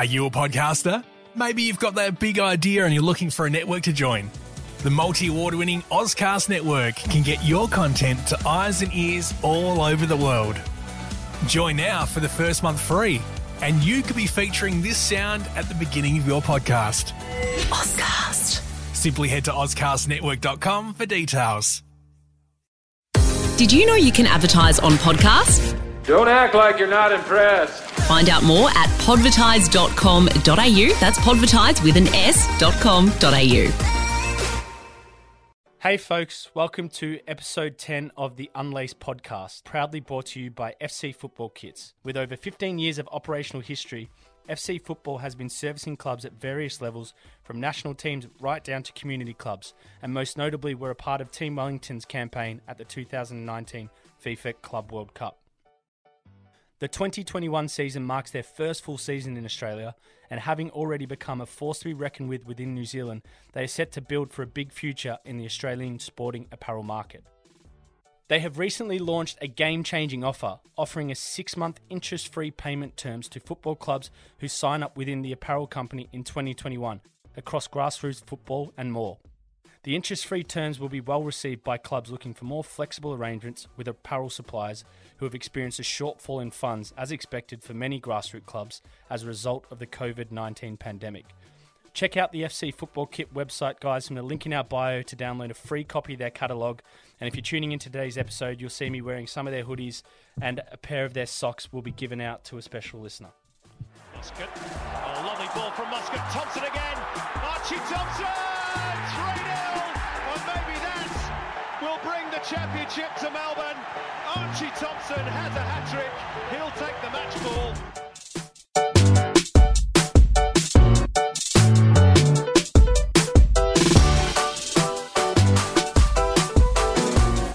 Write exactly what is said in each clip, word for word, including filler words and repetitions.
Are you a podcaster? Maybe you've got that big idea and you're looking for a network to join. The multi-award-winning Auscast Network can get your content to eyes and ears all over the world. Join now for the first month free, and you could be featuring this sound at the beginning of your podcast. Auscast. Simply head to auscast network dot com for details. Did you know you can advertise on podcasts? Don't act like you're not impressed. Find out more at podvertise dot com dot a u. That's podvertise with an s dot com dot a u. Hey folks, welcome to episode ten of the Unlaced podcast, proudly brought to you by F C Football Kits. With over fifteen years of operational history, F C Football has been servicing clubs at various levels, from national teams right down to community clubs, and most notably were a part of Team Wellington's campaign at the two thousand nineteen FIFA Club World Cup. The twenty twenty-one season marks their first full season in Australia, and having already become a force to be reckoned with within New Zealand, they are set to build for a big future in the Australian sporting apparel market. They have recently launched a game-changing offer, offering a six-month interest-free payment terms to football clubs who sign up within the apparel company in twenty twenty-one, across grassroots football and more. The interest-free terms will be well received by clubs looking for more flexible arrangements with apparel suppliers who have experienced a shortfall in funds as expected for many grassroots clubs as a result of the covid nineteen pandemic. Check out the F C Football Kit website, guys, from the link in our bio to download a free copy of their catalogue. And if you're tuning in today's episode, you'll see me wearing some of their hoodies, and a pair of their socks will be given out to a special listener. Muscat. A lovely ball from Muscat. Thompson again. Archie Thompson! Championship to Melbourne. Archie Thompson has a hat-trick. He'll take the match ball.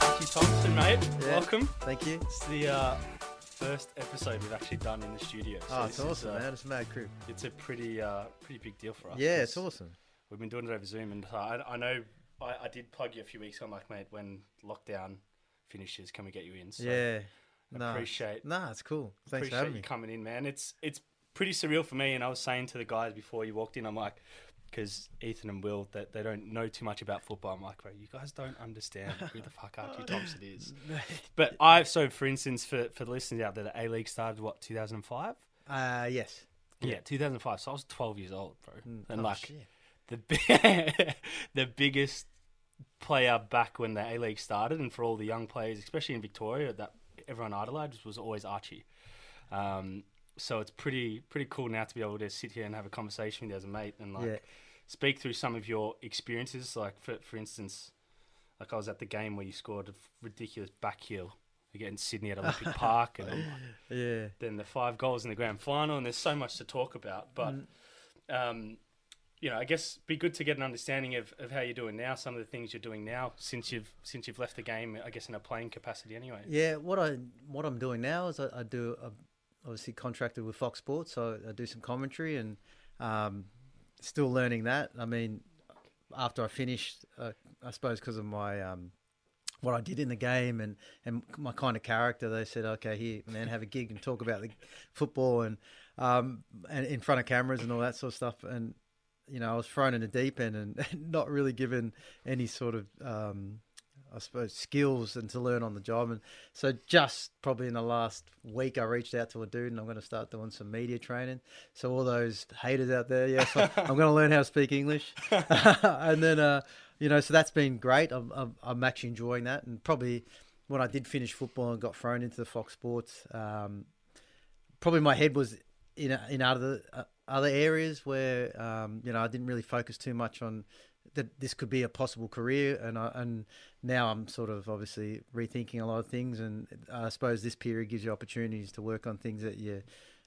Archie Thompson, mate. Yeah. Welcome. Thank you. It's the uh, first episode we've actually done in the studio. So oh, it's awesome, is, uh, man. It's a mad crew. It's a pretty, uh, pretty big deal for us. Yeah, it's awesome. We've been doing it over Zoom, and uh, I, I know... I, I did plug you a few weeks ago. I'm like, mate, when lockdown finishes, can we get you in? So yeah. Nah. Appreciate. Nah, it's cool. Thanks for having me. Appreciate you coming in, man. It's it's pretty surreal for me. And I was saying to the guys before you walked in, I'm like, because Ethan and Will, that they, they don't know too much about football. I'm like, bro, you guys don't understand who the fuck Archie Thompson is. But I've, so for instance, for, for the listeners out there, the A-League started, what, two thousand five? Uh, yes. Yeah, two thousand five. So I was twelve years old, bro. Mm, and oh, like... Shit. The big, the biggest player back when the A-League started, and for all the young players, especially in Victoria, that everyone idolised was always Archie. Um, so it's pretty pretty cool now to be able to sit here and have a conversation with you as a mate, and like yeah. speak through some of your experiences. Like for for instance, like I was at the game where you scored a ridiculous backheel against Sydney at Olympic Park, and like, yeah, then the five goals in the grand final, and there's so much to talk about, but. Mm. Um, You know, I guess it'd be good to get an understanding of, of how you're doing now, some of the things you're doing now since you've since you've left the game, I guess, in a playing capacity anyway. Yeah, what, I, what I'm doing now is I, I do, I'm obviously contracted with Fox Sports, so I do some commentary and um, still learning that. I mean, after I finished, uh, I suppose because of my... Um, what I did in the game and, and my kind of character, they said, okay, here, man, have a gig and talk about the football and um and in front of cameras and all that sort of stuff. And you know, I was thrown in the deep end and, and not really given any sort of, um, I suppose, skills and to learn on the job. And so just probably in the last week, I reached out to a dude and I'm going to start doing some media training. So all those haters out there, yes, yeah, so I'm going to learn how to speak English. And then, uh, you know, so that's been great. I'm, I'm, I'm actually enjoying that. And probably when I did finish football and got thrown into the Fox Sports, um, probably my head was in, in out of the... Uh, other areas where, um, you know, I didn't really focus too much on that this could be a possible career. And I, and now I'm sort of obviously rethinking a lot of things. And I suppose this period gives you opportunities to work on things that you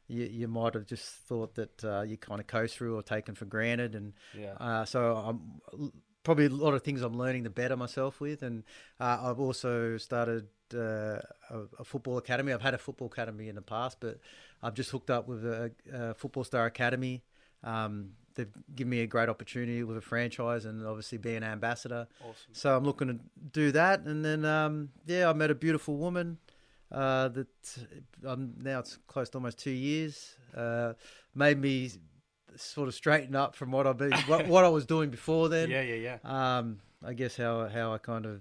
you, you might have just thought that uh, you kind of coast through or taken for granted. And yeah. uh, so I'm probably a lot of things I'm learning to better myself with. And uh, I've also started Uh, a, a football academy. I've had a football academy in the past, but I've just hooked up with a, a Football Star Academy. Um, they've given me a great opportunity with a franchise and obviously being an ambassador. Awesome. So I'm looking to do that. And then, um, yeah, I met a beautiful woman uh, that um, now it's close to almost two years. Uh, made me sort of straighten up from what I be what, what I was doing before then. Yeah, yeah, yeah. Um, I guess how how I kind of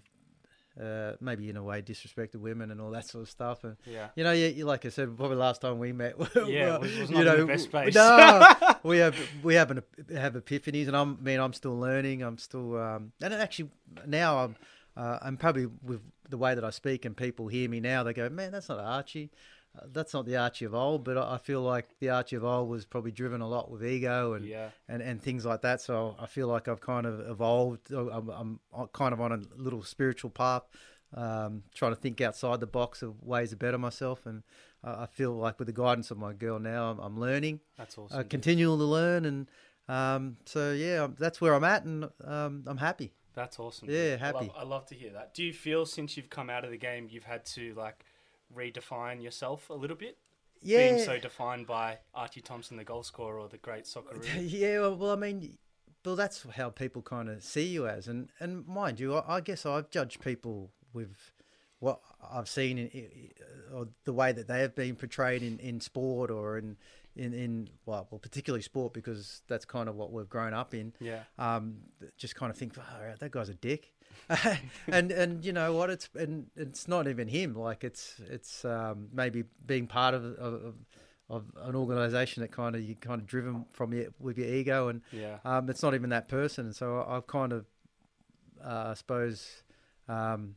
uh, maybe in a way disrespected women and all that sort of stuff. And yeah, you know, yeah, you, like I said, probably last time we met, yeah, well, it was not you know, the best space. No, we have we have an, have epiphanies, and I'm I mean I'm still learning. I'm still um, and actually now I'm uh, I'm probably with the way that I speak and people hear me now, they go, man, that's not Archie. That's not the Archie of old, but I feel like the Archie of old was probably driven a lot with ego and yeah. and, and things like that. So I feel like I've kind of evolved. I'm, I'm kind of on a little spiritual path, um, trying to think outside the box of ways to better myself. And I feel like with the guidance of my girl now, I'm, I'm learning. That's awesome. Uh, continuing to learn. And um, so, yeah, that's where I'm at, and um, I'm happy. That's awesome. Yeah, dude. happy. I love, I love to hear that. Do you feel since you've come out of the game, you've had to, like, redefine yourself a little bit? Yeah. Being so defined by Archie Thompson, the goal scorer, or the great Socceroos. Yeah, well, I mean, well, that's how people kind of see you as. And, and mind you, I, I guess I've judged people with what I've seen in, or the way that they have been portrayed in, in sport or in, in, in well, well, particularly sport, because that's kind of what we've grown up in. Yeah. Um, just kind of think, oh, that guy's a dick. and and you know what, it's and it's not even him, like it's it's um maybe being part of of, of an organization that kind of you kind of driven from your, with your ego, and yeah um it's not even that person. And so I've kind of uh, I suppose um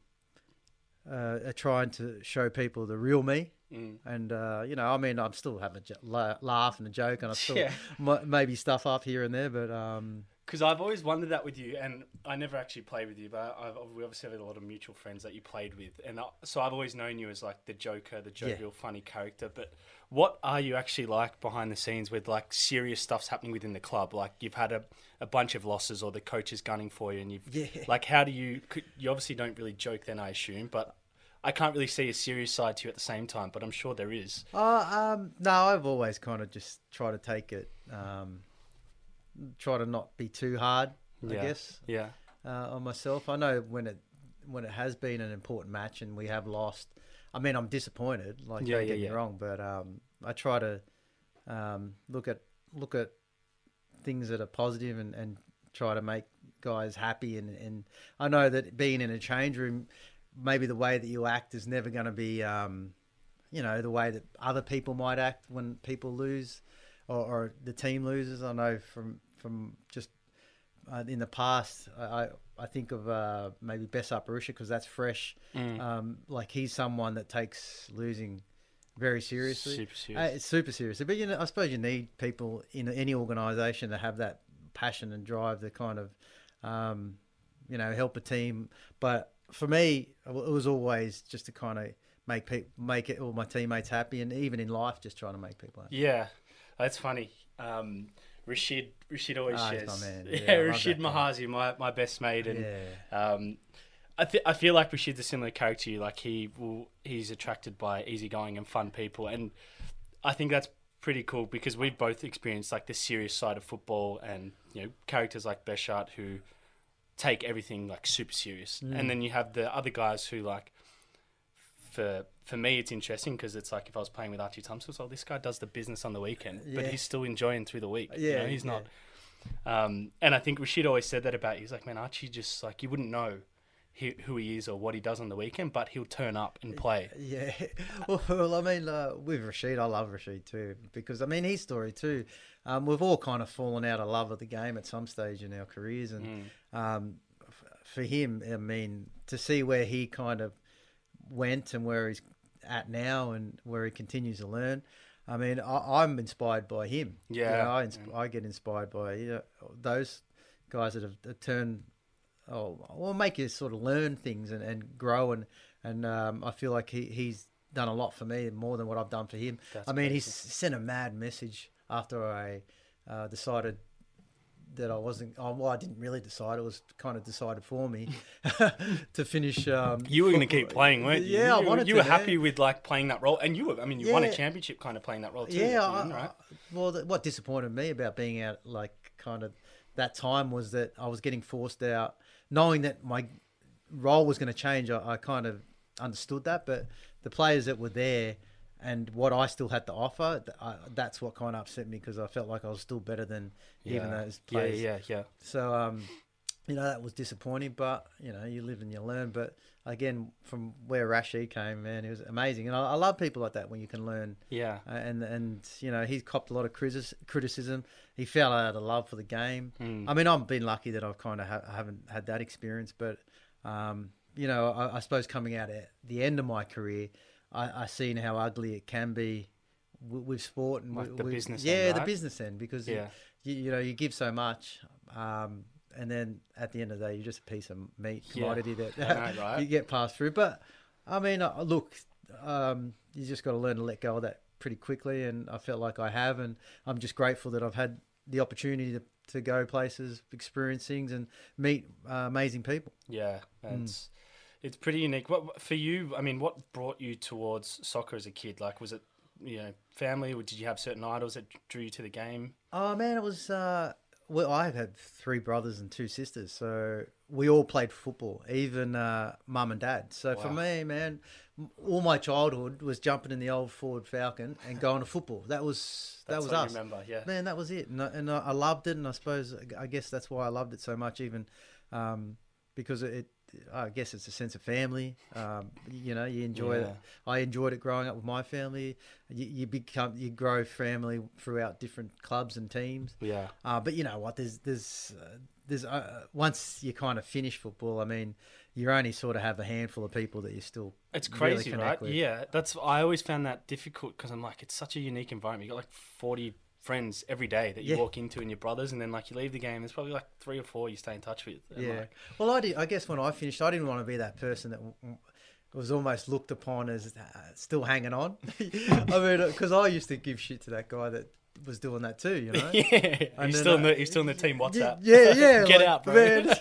uh are trying to show people the real me. Mm. And uh you know, I mean, I'm still having a la laugh and a joke, and I still yeah. m maybe stuff up here and there, but um because I've always wondered that with you, and I never actually played with you, but I've, we obviously have a lot of mutual friends that you played with. And I, so I've always known you as like the joker, the jovial, yeah. funny character. But what are you actually like behind the scenes with like serious stuff's happening within the club? Like you've had a, a bunch of losses, or the coach is gunning for you, and you've yeah. like, how do you, you obviously don't really joke then, I assume, but I can't really see a serious side to you at the same time, but I'm sure there is. Uh, um, no, I've always kind of just tried to take it, um, try to not be too hard, I yeah. guess. Yeah. Uh, on myself, I know when it when it has been an important match and we have lost. I mean, I'm disappointed. Like, yeah, don't yeah, get yeah. me wrong, but um, I try to um, look at look at things that are positive and, and try to make guys happy. And, and I know that being in a change room, maybe the way that you act is never going to be, um, you know, the way that other people might act when people lose. Or, or the team loses. I know from from just uh, in the past, I I think of uh, maybe Bess Aparusha, because that's fresh. Mm. Um, like he's someone that takes losing very seriously. Super serious. Uh, super seriously. But you know, I suppose you need people in any organisation to have that passion and drive to kind of um, you know, help a team. But for me, it was always just to kind of make people make it all my teammates happy, and even in life, just trying to make people happy. Yeah. That's funny. Um, Rashid, Rashid always oh, shares. My man. Yeah, yeah Rashid Mahazi, my, my best mate, and yeah. um, I th I feel like Rashid's a similar character to you. Like he will, he's attracted by easygoing and fun people, and I think that's pretty cool, because we've both experienced like the serious side of football, and you know, characters like Beshat who take everything like super serious, mm. and then you have the other guys who like. For for me, it's interesting because it's like if I was playing with Archie Thompson, so this guy does the business on the weekend, yeah. but he's still enjoying through the week. Yeah, you know, he's yeah. not. Um, and I think Rashid always said that about you. He's like, man, Archie just like you wouldn't know he, who he is or what he does on the weekend, but he'll turn up and play. Yeah. Well, well I mean, uh, with Rashid, I love Rashid too, because I mean his story too. Um, we've all kind of fallen out of love of the game at some stage in our careers, and mm. um, f for him, I mean, to see where he kind of went and where he's at now and where he continues to learn. I mean, I, I'm inspired by him. Yeah. You know, I, insp I get inspired by you know, those guys that have, have turned, oh, well, make you sort of learn things and, and grow. And, and um, I feel like he, he's done a lot for me, more than what I've done for him. That's I mean, crazy. He sent a mad message after I uh, decided that I wasn't, oh, well, I didn't really decide. It was kind of decided for me to finish. Um, you were going to keep playing, weren't you? Yeah, you, I wanted you to. You were yeah. happy with like playing that role. And you were, I mean, you yeah. won a championship kind of playing that role too. Yeah. I, end, right? I, well, what disappointed me about being out like kind of that time was that I was getting forced out, knowing that my role was going to change. I, I kind of understood that, but the players that were there and what I still had to offer, I, that's what kind of upset me, because I felt like I was still better than yeah. even those players. Yeah, yeah, yeah. So, um, you know, that was disappointing, but, you know, you live and you learn. But, again, from where Rashid came, man, it was amazing. And I, I love people like that when you can learn. Yeah. Uh, and, and you know, he's copped a lot of criticism. He fell out of love for the game. Mm. I mean, I've been lucky that I've kind of ha- haven't had that experience, but, um, you know, I, I suppose coming out at the end of my career, I, I seen how ugly it can be with, with sport and like with, the with, business yeah, end, right? the business end, because yeah. you, you know, you give so much, um, and then at the end of the day, you're just a piece of meat commodity yeah. that I know, right? you get passed through. But I mean, uh, look, um, you just got to learn to let go of that pretty quickly, and I felt like I have, and I'm just grateful that I've had the opportunity to, to go places, experience things, and meet uh, amazing people. Yeah, and. Mm. It's pretty unique. What for you? I mean, what brought you towards soccer as a kid? Like, was it, you know, family, or did you have certain idols that drew you to the game? Oh man, it was. Uh, well, I've had three brothers and two sisters, so we all played football, even uh, mum and dad. So wow. for me, man, all my childhood was jumping in the old Ford Falcon and going to football. That was that that's was what us. I remember, yeah, man, that was it, and I, and I loved it, and I suppose I guess that's why I loved it so much, even um, because it. I guess it's a sense of family. Um, you know, you enjoy yeah. it. I enjoyed it growing up with my family. You, you become, you grow family throughout different clubs and teams. Yeah. Uh, but you know what? There's, there's, uh, there's. Uh, once you kind of finish football, I mean, you only sort of have a handful of people that you still. It's crazy, really right? With. Yeah, that's. I always found that difficult because I'm like, it's such a unique environment. You got like forty friends every day that you yeah. walk into, and your brothers, and then like you leave the game, there's probably like three or four you stay in touch with. And yeah. Like... Well, I did. I guess when I finished, I didn't want to be that person that w- was almost looked upon as uh, still hanging on. I mean, because I used to give shit to that guy that was doing that too. You know. Yeah. And you're still in the, you're still in the team WhatsApp. Yeah, yeah. Get like, out, bro. Man,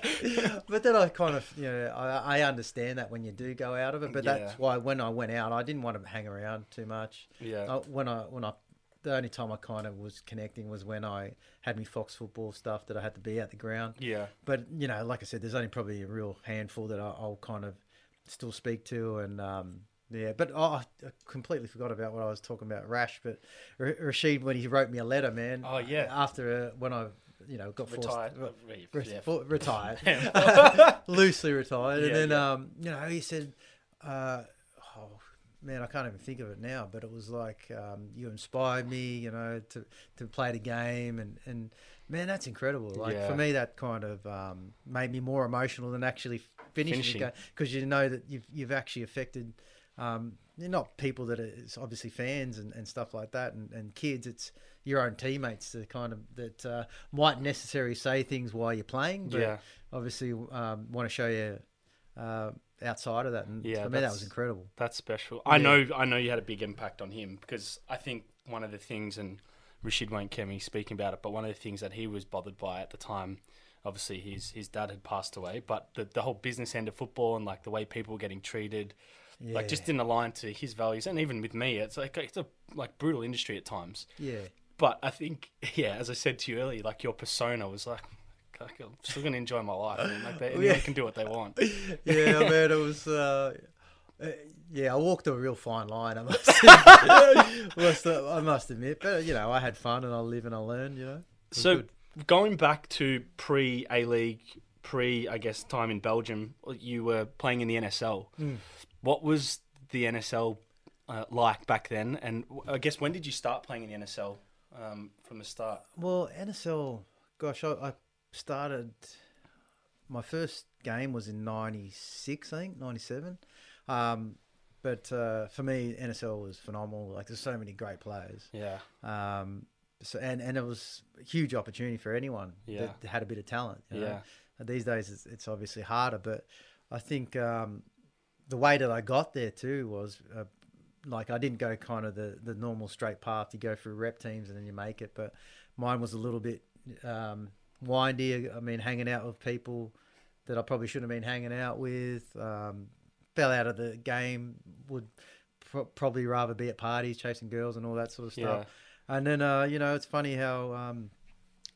but then I kind of, you know, I, I understand that when you do go out of it, but yeah. that's why when I went out, I didn't want to hang around too much. Yeah. I, when I when I. The only time I kind of was connecting was when I had my Fox football stuff that I had to be at the ground. Yeah. But, you know, like I said, there's only probably a real handful that I'll, I'll kind of still speak to. And, um, yeah, but oh, I completely forgot about what I was talking about, Rash. But R- Rashid, when he wrote me a letter, man. Oh, yeah. After uh, when I... you know, got forced, retired, re- yeah. for, retired. loosely retired. Yeah, and then, yeah. um, you know, he said... Uh, man, I can't even think of it now, but it was like um, you inspired me, you know, to, to play the game. And, and man, that's incredible. Like yeah. for me, that kind of um, made me more emotional than actually finishing, finishing. the game, because you know that you've, you've actually affected, um, not people that are it's obviously fans and, and stuff like that and, and kids, it's your own teammates that kind of that uh, might necessarily say things while you're playing, but yeah. obviously um, want to show you... Uh, outside of that, and yeah, for me that was incredible. That's special. I yeah. know I know you had a big impact on him, because I think one of the things, and Rashid won't care me speaking about it, but one of the things that he was bothered by at the time, obviously his his dad had passed away, but the, the whole business end of football and like the way people were getting treated yeah. like just didn't align to his values. And even with me, it's like it's a like brutal industry at times. Yeah. But I think yeah, as I said to you earlier, like your persona was like Like, I'm still going to enjoy my life. I mean, like they, yeah. they can do what they want. Yeah, I mean, it was... Uh, yeah, I walked a real fine line, I must, must, I must admit. But, you know, I had fun and I live and I learn, you know. So, good. Going back to pre-A-League, pre, I guess, time in Belgium, you were playing in the N S L. Mm. What was the N S L uh, like back then? And I guess, when did you start playing in the N S L um, from the start? Well, N S L... Gosh, I... I started my first game was in ninety-six, I think ninety-seven, um but uh for me N S L was phenomenal. Like there's so many great players, yeah um so and and it was a huge opportunity for anyone yeah. that had a bit of talent, you know? yeah and these days it's, it's obviously harder, but I think um the way that I got there too was uh, like I didn't go kind of the the normal straight path. You go through rep teams and then you make it, but mine was a little bit um windy. I mean, hanging out with people that I probably shouldn't have been hanging out with, um, fell out of the game, would pro- probably rather be at parties, chasing girls and all that sort of stuff. Yeah. And then, uh, you know, it's funny how um,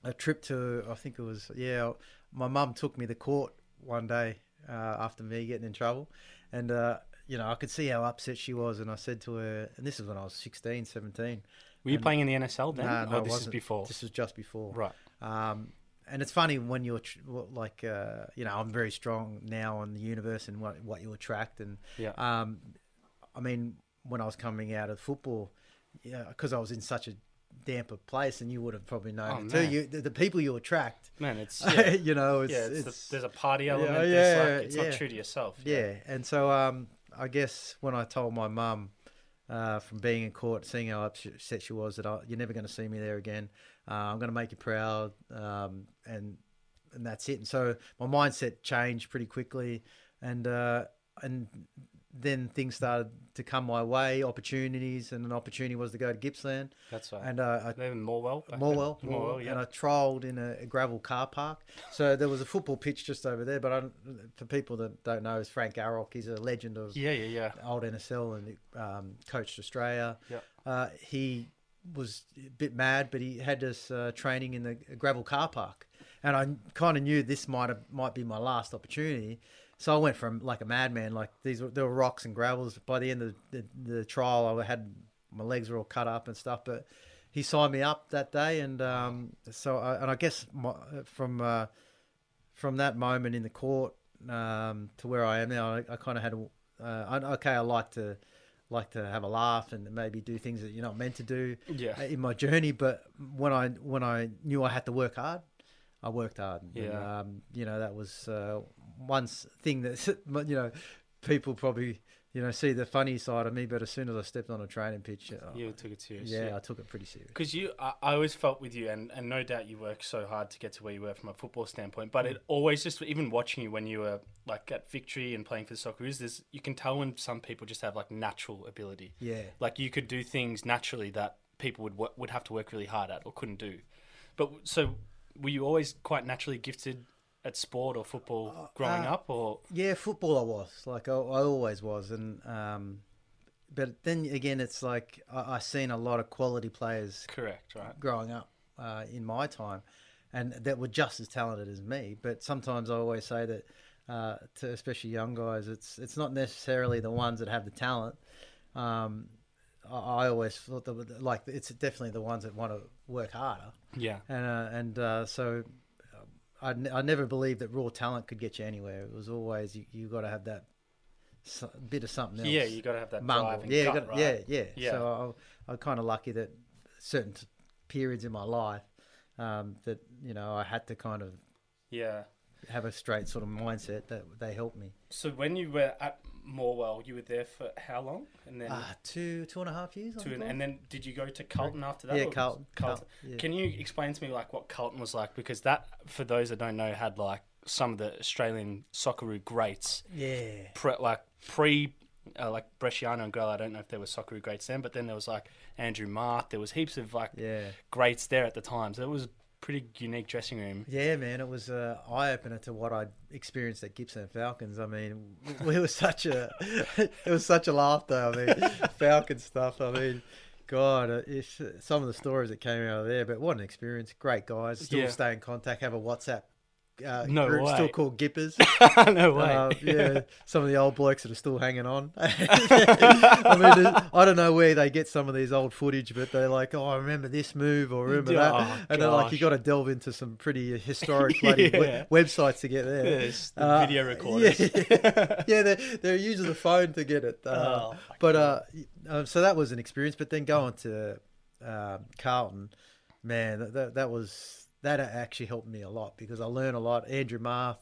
a trip to, I think it was, yeah, my mum took me to court one day uh, after me getting in trouble. And uh, you know, I could see how upset she was, and I said to her, and this is when I was sixteen, seventeen. Were you playing in the N S L then? Nah, no, oh, this is before. This was just before. Right. Um, and it's funny when you're tr- like, uh, you know, I'm very strong now on the universe and what, what you attract. And yeah. um, I mean, when I was coming out of football, yeah, because I was in such a damper place, and you would have probably known oh, it too. You, the, the people you attract, man, it's yeah. you know, it's, yeah, it's, it's the, there's a party element. Yeah, yeah, like, it's yeah. not true to yourself. Yeah. yeah, and so um, I guess when I told my mum uh, from being in court, seeing how upset she was, that I, you're never going to see me there again. Uh, I'm going to make you proud, um, and and that's it. And so my mindset changed pretty quickly, and uh, and. then things started to come my way, opportunities, and an opportunity was to go to Gippsland. That's right. And uh, I, even Morwell. Morwell. Morwell, Morwell yeah. And I trialled in a, a gravel car park. So there was a football pitch just over there, but I, for people that don't know, is Frank Arrock. He's a legend of yeah, yeah, yeah. old N S L and um, coached Australia. Yeah. Uh, he was a bit mad, but he had us uh, training in the gravel car park. And I kind of knew this might have, might be my last opportunity. So I went from like a madman, like these were, there were rocks and gravels. By the end of the, the, the trial, I had my legs were all cut up and stuff. But he signed me up that day, and um, so I, and I guess my, from uh, from that moment in the court um, to where I am now, I, I kind of had a, uh, I, okay. I like to like to have a laugh and maybe do things that you're not meant to do yeah. in my journey. But when I when I knew I had to work hard, I worked hard. Yeah, and, um, you know that was. Uh, One thing that, you know, people probably, you know, see the funny side of me, but as soon as I stepped on a training pitch, I, you took it serious. Yeah, yeah, I took it pretty serious. Because you, I, I always felt with you, and, and no doubt you worked so hard to get to where you were from a football standpoint, but it always just, even watching you when you were like at Victory and playing for the Socceroos, there's, you can tell when some people just have like natural ability. Yeah. Like you could do things naturally that people would would have to work really hard at or couldn't do. But so were you always quite naturally gifted at sport or football growing uh, up, or yeah, football I was like I, I always was, and um, but then again, it's like I, I seen a lot of quality players, correct, right, growing up uh, in my time, and that were just as talented as me. But sometimes I always say that, uh, to especially young guys, it's it's not necessarily the ones that have the talent. Um, I always thought that like it's definitely the ones that want to work harder. Yeah, and uh, and uh, so. I, n- I never believed that raw talent could get you anywhere. It was always you, you got to have that so, bit of something else. Yeah, you got to have that drive and yeah, gut, gotta, right? yeah, yeah, yeah. So I, I'm kind of lucky that certain t- periods in my life um, that you know I had to kind of yeah have a straight sort of mindset that they helped me. So when you were at Morwell, you were there for how long? And then uh, two, two and a half years. Two and, and then did you go to Carlton after that? Yeah, Carlton. Carlton. Yeah. Can you explain to me like what Carlton was like? Because that, for those that don't know, had like some of the Australian Socceroo greats. Yeah. Pre, like pre, uh, like Bresciano and Grell. I don't know if there were Socceroo greats then, but then there was like Andrew Marth. There was heaps of like yeah. greats there at the time. So it was a pretty unique dressing room. Yeah, man, it was an eye-opener to what I experienced at Gippsland Falcons. I mean, we were such a, it was such a laughter. I mean, Falcon stuff. I mean, God, it's, some of the stories that came out of there. But what an experience! Great guys. Still yeah. stay in contact. Have a WhatsApp uh, no group way. Still called Gippers. no way. Uh, yeah, some of the old blokes that are still hanging on. I mean, I don't know where they get some of these old footage, but they're like, oh, I remember this move or remember oh, that, and gosh. They're like, you got to delve into some pretty historic bloody yeah. we- websites to get there. Yes, the uh, video recorders. Yeah, yeah, they're they're using the phone to get it. Uh, oh, but uh, um, so that was an experience. But then going to um, Carlton, man, that, that that was that actually helped me a lot because I learned a lot. Andrew Marth.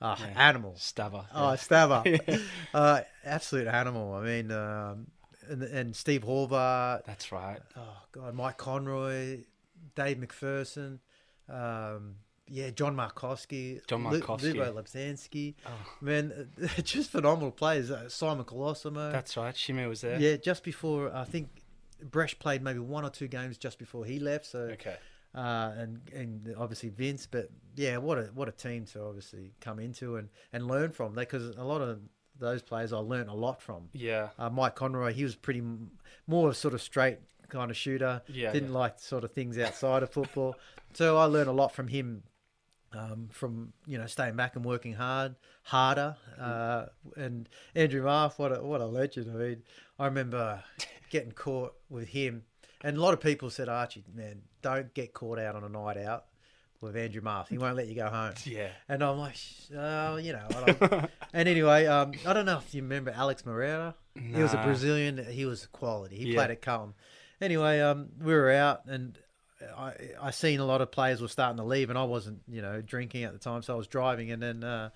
Uh, yeah. Animal. Stabber. Yeah. Oh, Stabber. yeah. uh, absolute animal. I mean, um, and, and Steve Horvath. That's right. Oh, God. Mike Conroy, Dave McPherson. Um, yeah, John Markowski. John Markowski. Lubo Lipsansky. Oh. Man, just phenomenal players. Uh, Simon Colosimo. That's right. Shimmy was there. Yeah, just before, I think, Bresh played maybe one or two games just before he left. So okay. Uh, and and obviously Vince, but yeah, what a what a team to obviously come into and, and learn from. Because a lot of those players I learned a lot from. Yeah, uh, Mike Conroy, he was pretty more sort of straight kind of shooter. Yeah, didn't yeah. like sort of things outside of football. So I learned a lot from him um, from, you know, staying back and working hard, harder. Uh, and Andrew Marth, what a, what a legend. I mean, I remember getting caught with him. And a lot of people said, Archie, man, don't get caught out on a night out with Andrew Marth. He won't let you go home. Yeah. And I'm like, oh, you know. I don't. And anyway, um, I don't know if you remember Alex Moreira. Nah. He was a Brazilian. He was quality. He yeah. played at Carlton. Anyway, um, we were out and I I seen a lot of players were starting to leave and I wasn't, you know, drinking at the time. So I was driving and then uh,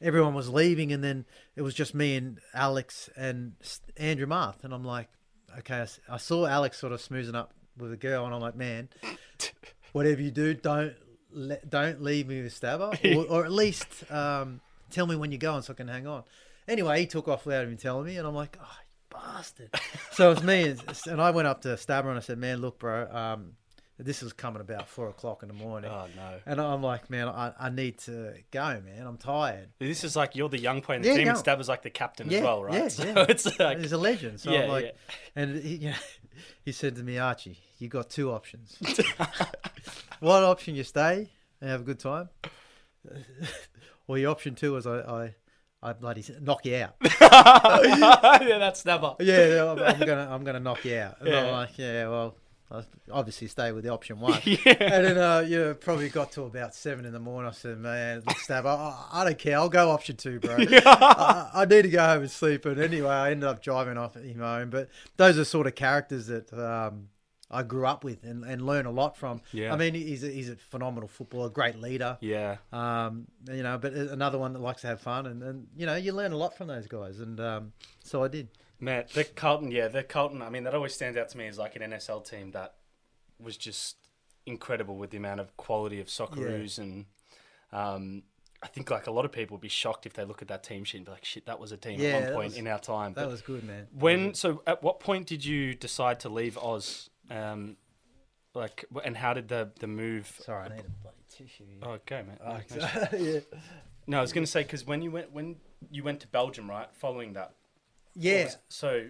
everyone was leaving and then it was just me and Alex and Andrew Marth. And I'm like, okay, I, I saw Alex sort of smoozing up with a girl and I'm like, man, whatever you do, don't le- don't leave me with Stabber or, or at least um, tell me when you're going so I can hang on. Anyway, he took off without even telling me and I'm like, oh, you bastard. So it was me and, and I went up to Stabber and I said, man, look, bro, um, this was coming about four o'clock in the morning. Oh, no. And I'm like, man, I, I need to go, man. I'm tired. This is like, you're the young player in the yeah, team no. and Stabber's like the captain yeah, as well, right? Yeah, so yeah. It's like... He's a legend. So yeah, I'm like... Yeah. And he, you know, he said to me, Archie, you got two options. One option, you stay and have a good time. Or your option two is I... I I bloody knock you out. Yeah, that's Stabber. Yeah, I'm, I'm gonna, I'm gonna knock you out. And yeah. I'm like, yeah, well, I obviously stay with the option one. Yeah. And then, uh, you know, probably got to about seven in the morning. I said, man, look, Stabber, I, I don't care. I'll go option two, bro. Yeah. I, I need to go home and sleep. And anyway, I ended up driving off at my own. But those are sort of characters that um, I grew up with and, and learn a lot from. Yeah. I mean, he's a, he's a phenomenal footballer, great leader. Yeah. Um, you know, but another one that likes to have fun. And, and you know, you learn a lot from those guys. And um, so I did. Man, the Carlton, yeah, the Carlton, I mean, that always stands out to me as like an N S L team that was just incredible with the amount of quality of Socceroos. Yeah. And um, I think like a lot of people would be shocked if they look at that team sheet and be like, shit, that was a team yeah, at one point was, in our time. That but was good, man. When yeah. So at what point did you decide to leave Oz? Um, like, and how did the, the move... Sorry, I need a bloody tissue. Oh, okay, man. Oh, okay. Yeah. No, I was going to say, because when you went when you went to Belgium, right, following that, yeah. Was, so,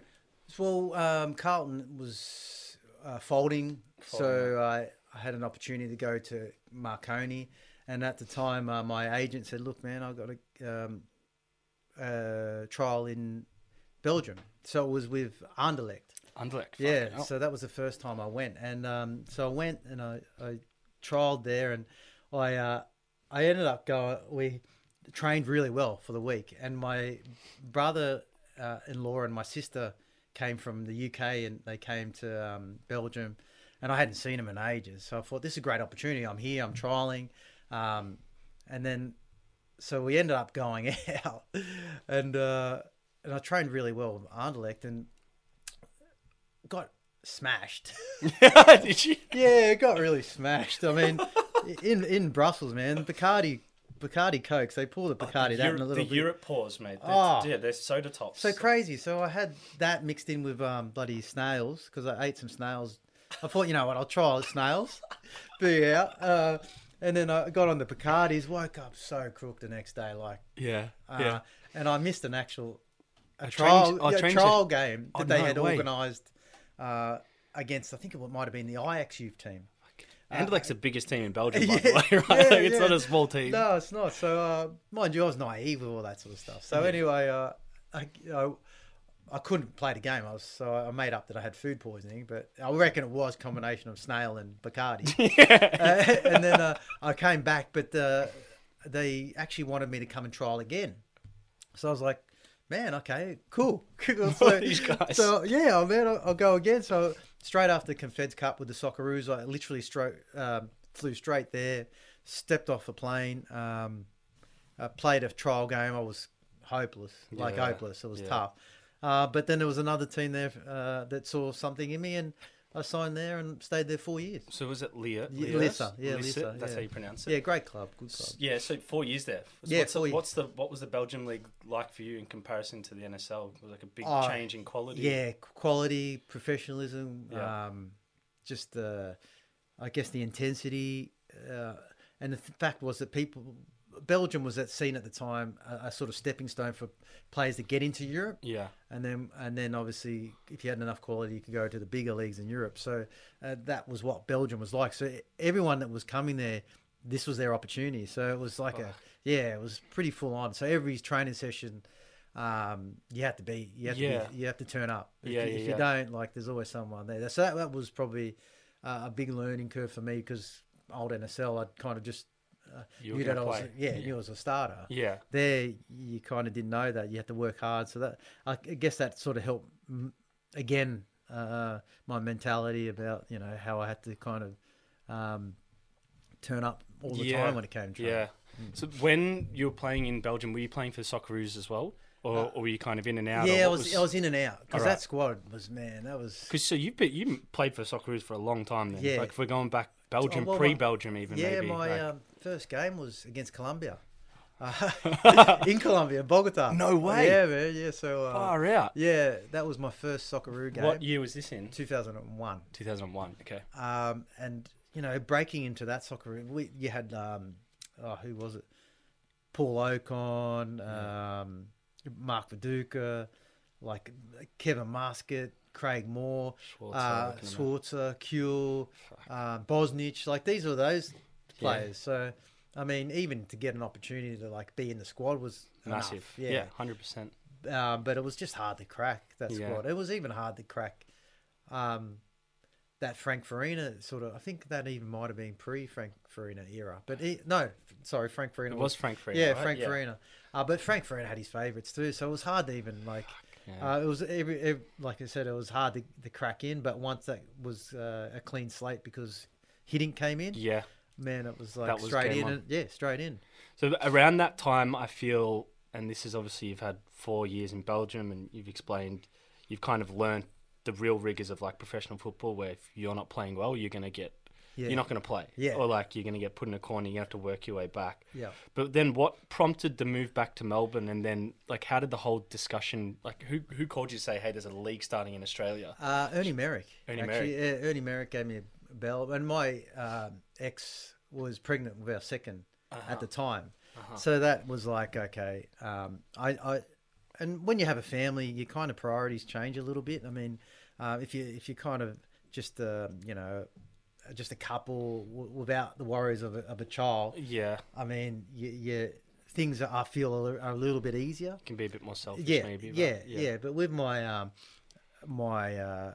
well, um, Carlton was uh, folding, folding, so I, I had an opportunity to go to Marconi, and at the time, uh, my agent said, "Look, man, I've got a um, uh, trial in Belgium." So it was with Anderlecht. Anderlecht, yeah. Fucking hell. So that was the first time I went, and um, so I went and I, I trialed there, and I uh, I ended up going. We trained really well for the week, and my brother. Uh, and Laura and my sister came from the U K and they came to um, Belgium and I hadn't seen them in ages. So I thought, this is a great opportunity. I'm here, I'm trialing. Um, and then, so we ended up going out and uh, and I trained really well with Anderlecht and got smashed. Yeah, did you? Yeah, it got really smashed. I mean, in, in Brussels, man, Bacardi... Bacardi Cokes, they pull the Bacardi oh, the out Euro- in a little the bit. The Europe pours, mate. They're, oh, yeah, they're soda tops. So crazy. So I had that mixed in with um, bloody snails because I ate some snails. I thought, you know what, I'll try all the snails. Be out. Uh, and then I got on the Bacardis, woke up so crook the next day. Like, yeah. Uh, yeah. And I missed an actual a a trial, trained, yeah, trial game that oh, they no had way. organised uh, against, I think it might have been the Ajax youth team. Anderlecht's the biggest team in Belgium, by yeah, the way, right? Yeah, like, it's yeah. not a small team. No, it's not. So, uh, mind you, I was naive with all that sort of stuff. So, yeah. anyway, uh, I, you know, I couldn't play the game. I was, so I made up that I had food poisoning, but I reckon it was a combination of snail and Bacardi. Yeah. Uh, and then uh, I came back, but uh, they actually wanted me to come and trial again. So I was like, man, okay, cool. so, these guys. So, yeah, man, I'll, I'll go again. So... Straight after the Confeds Cup with the Socceroos, I literally straight, um, flew straight there, stepped off the plane, um, I played a trial game. I was hopeless, like yeah, hopeless. It was yeah. tough. Uh, but then there was another team there uh, that saw something in me, and I signed there and stayed there four years. So was it Lier? Lier? Lissa. Yeah, Lissa. Lissa. That's yeah. how you pronounce it? Yeah, great club, good club. Yeah, so four years there. So yeah, what's four the, years. What's the, what was the Belgium League like for you in comparison to the N S L? Was it like a big oh, change in quality? Yeah, quality, professionalism, yeah. um, just the, I guess the intensity. Uh, and the fact was that people, Belgium was that scene at the time, a, a sort of stepping stone for players to get into Europe. Yeah. And then, and then obviously, if you had enough quality, you could go to the bigger leagues in Europe. So uh, that was what Belgium was like. So everyone that was coming there this was their opportunity. So it was like oh. a yeah, it was pretty full on. So every training session, um, you have to be you have yeah. to be, you have to turn up. If yeah, you, yeah, if you yeah. don't, like, there's always someone there. So that, that was probably uh, a big learning curve for me, because old N S L, I'd kind of just uh, knew that I was yeah, yeah. knew I was a starter. Yeah, there you kind of didn't know that you had to work hard. So that, I guess, that sort of helped again uh, my mentality about, you know, how I had to kind of um, turn up all the yeah. time when it came to yeah. Mm. So when you were playing in Belgium, were you playing for Socceroos as well? Or, uh, or were you kind of in and out? Yeah, I was, was. I was in and out, because right. that squad was man. That was because so you you played for Socceroos for a long time then. Yeah, like if we're going back Belgium, oh, well, pre-Belgium even. Yeah, maybe. my like... um, first game was against Colombia, uh, in Colombia, Bogota. No way. Yeah, man. Yeah, so uh, far out. Yeah, that was my first Socceroo game. What year was this in? Two thousand and one. Two thousand and one. Okay. Um, and you know, breaking into that Socceroo, we you had um, oh, who was it? Paul Ocon. Yeah. Um, Mark Viduka, like Kevin Muscat, Craig Moore, Schwarzer, uh, Schwarzer Kuhl, uh, Bosnich. Like, these were those players. Yeah. So, I mean, even to get an opportunity to, like, be in the squad was massive. Enough. Yeah, yeah, hundred percent. Um, but it was just hard to crack that yeah. squad. It was even hard to crack um, that Frank Farina sort of. I think that even might have been pre-Frank Farina era. But he, no, sorry, Frank Farina. It was, was Frank Farina. Yeah, right? Frank yeah. Farina. Uh, but Frank Farina had his favourites too, so it was hard to even, like, yeah. uh, it was every, every, like I said, it was hard to, to crack in. But once that was uh, a clean slate, because Hiddink came in, yeah, man, it was like was straight in, and, yeah, straight in. So around that time, I feel, and this is obviously you've had four years in Belgium, and you've explained, you've kind of learned the real rigours of, like, professional football, where if you're not playing well, you're gonna get. Yeah. You're not going to play. Yeah. Or, like, you're going to get put in a corner. You have to work your way back. Yeah. But then what prompted the move back to Melbourne? And then, like, how did the whole discussion, like, who who called you to say, hey, there's a league starting in Australia? Uh, Ernie Merrick. Ernie actually, Merrick. Uh, Ernie Merrick gave me a bell. And my uh, ex was pregnant with our second uh-huh. at the time. Uh-huh. So that was like, okay. Um, I, I And when you have a family, your kind of priorities change a little bit. I mean, uh, if you if you kind of just, uh, you know, just a couple w- without the worries of a, of a child. Yeah. I mean, you, you, things are, I feel are, are a little bit easier. Can be a bit more selfish yeah, maybe. Yeah, yeah, yeah. But with my, um, my, uh,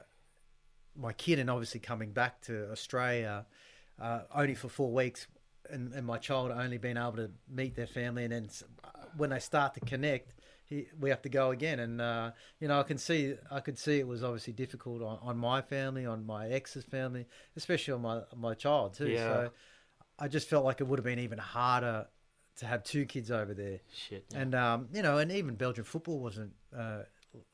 my kid, and obviously coming back to Australia uh, only for four weeks and, and my child only being able to meet their family, and then when they start to connect, he, we have to go again. And, uh, you know, I can see, I could see it was obviously difficult on, on my family, on my ex's family, especially on my, my child too. Yeah. So I just felt like it would have been even harder to have two kids over there. Shit. Yeah. And, um, you know, and even Belgian football wasn't, uh,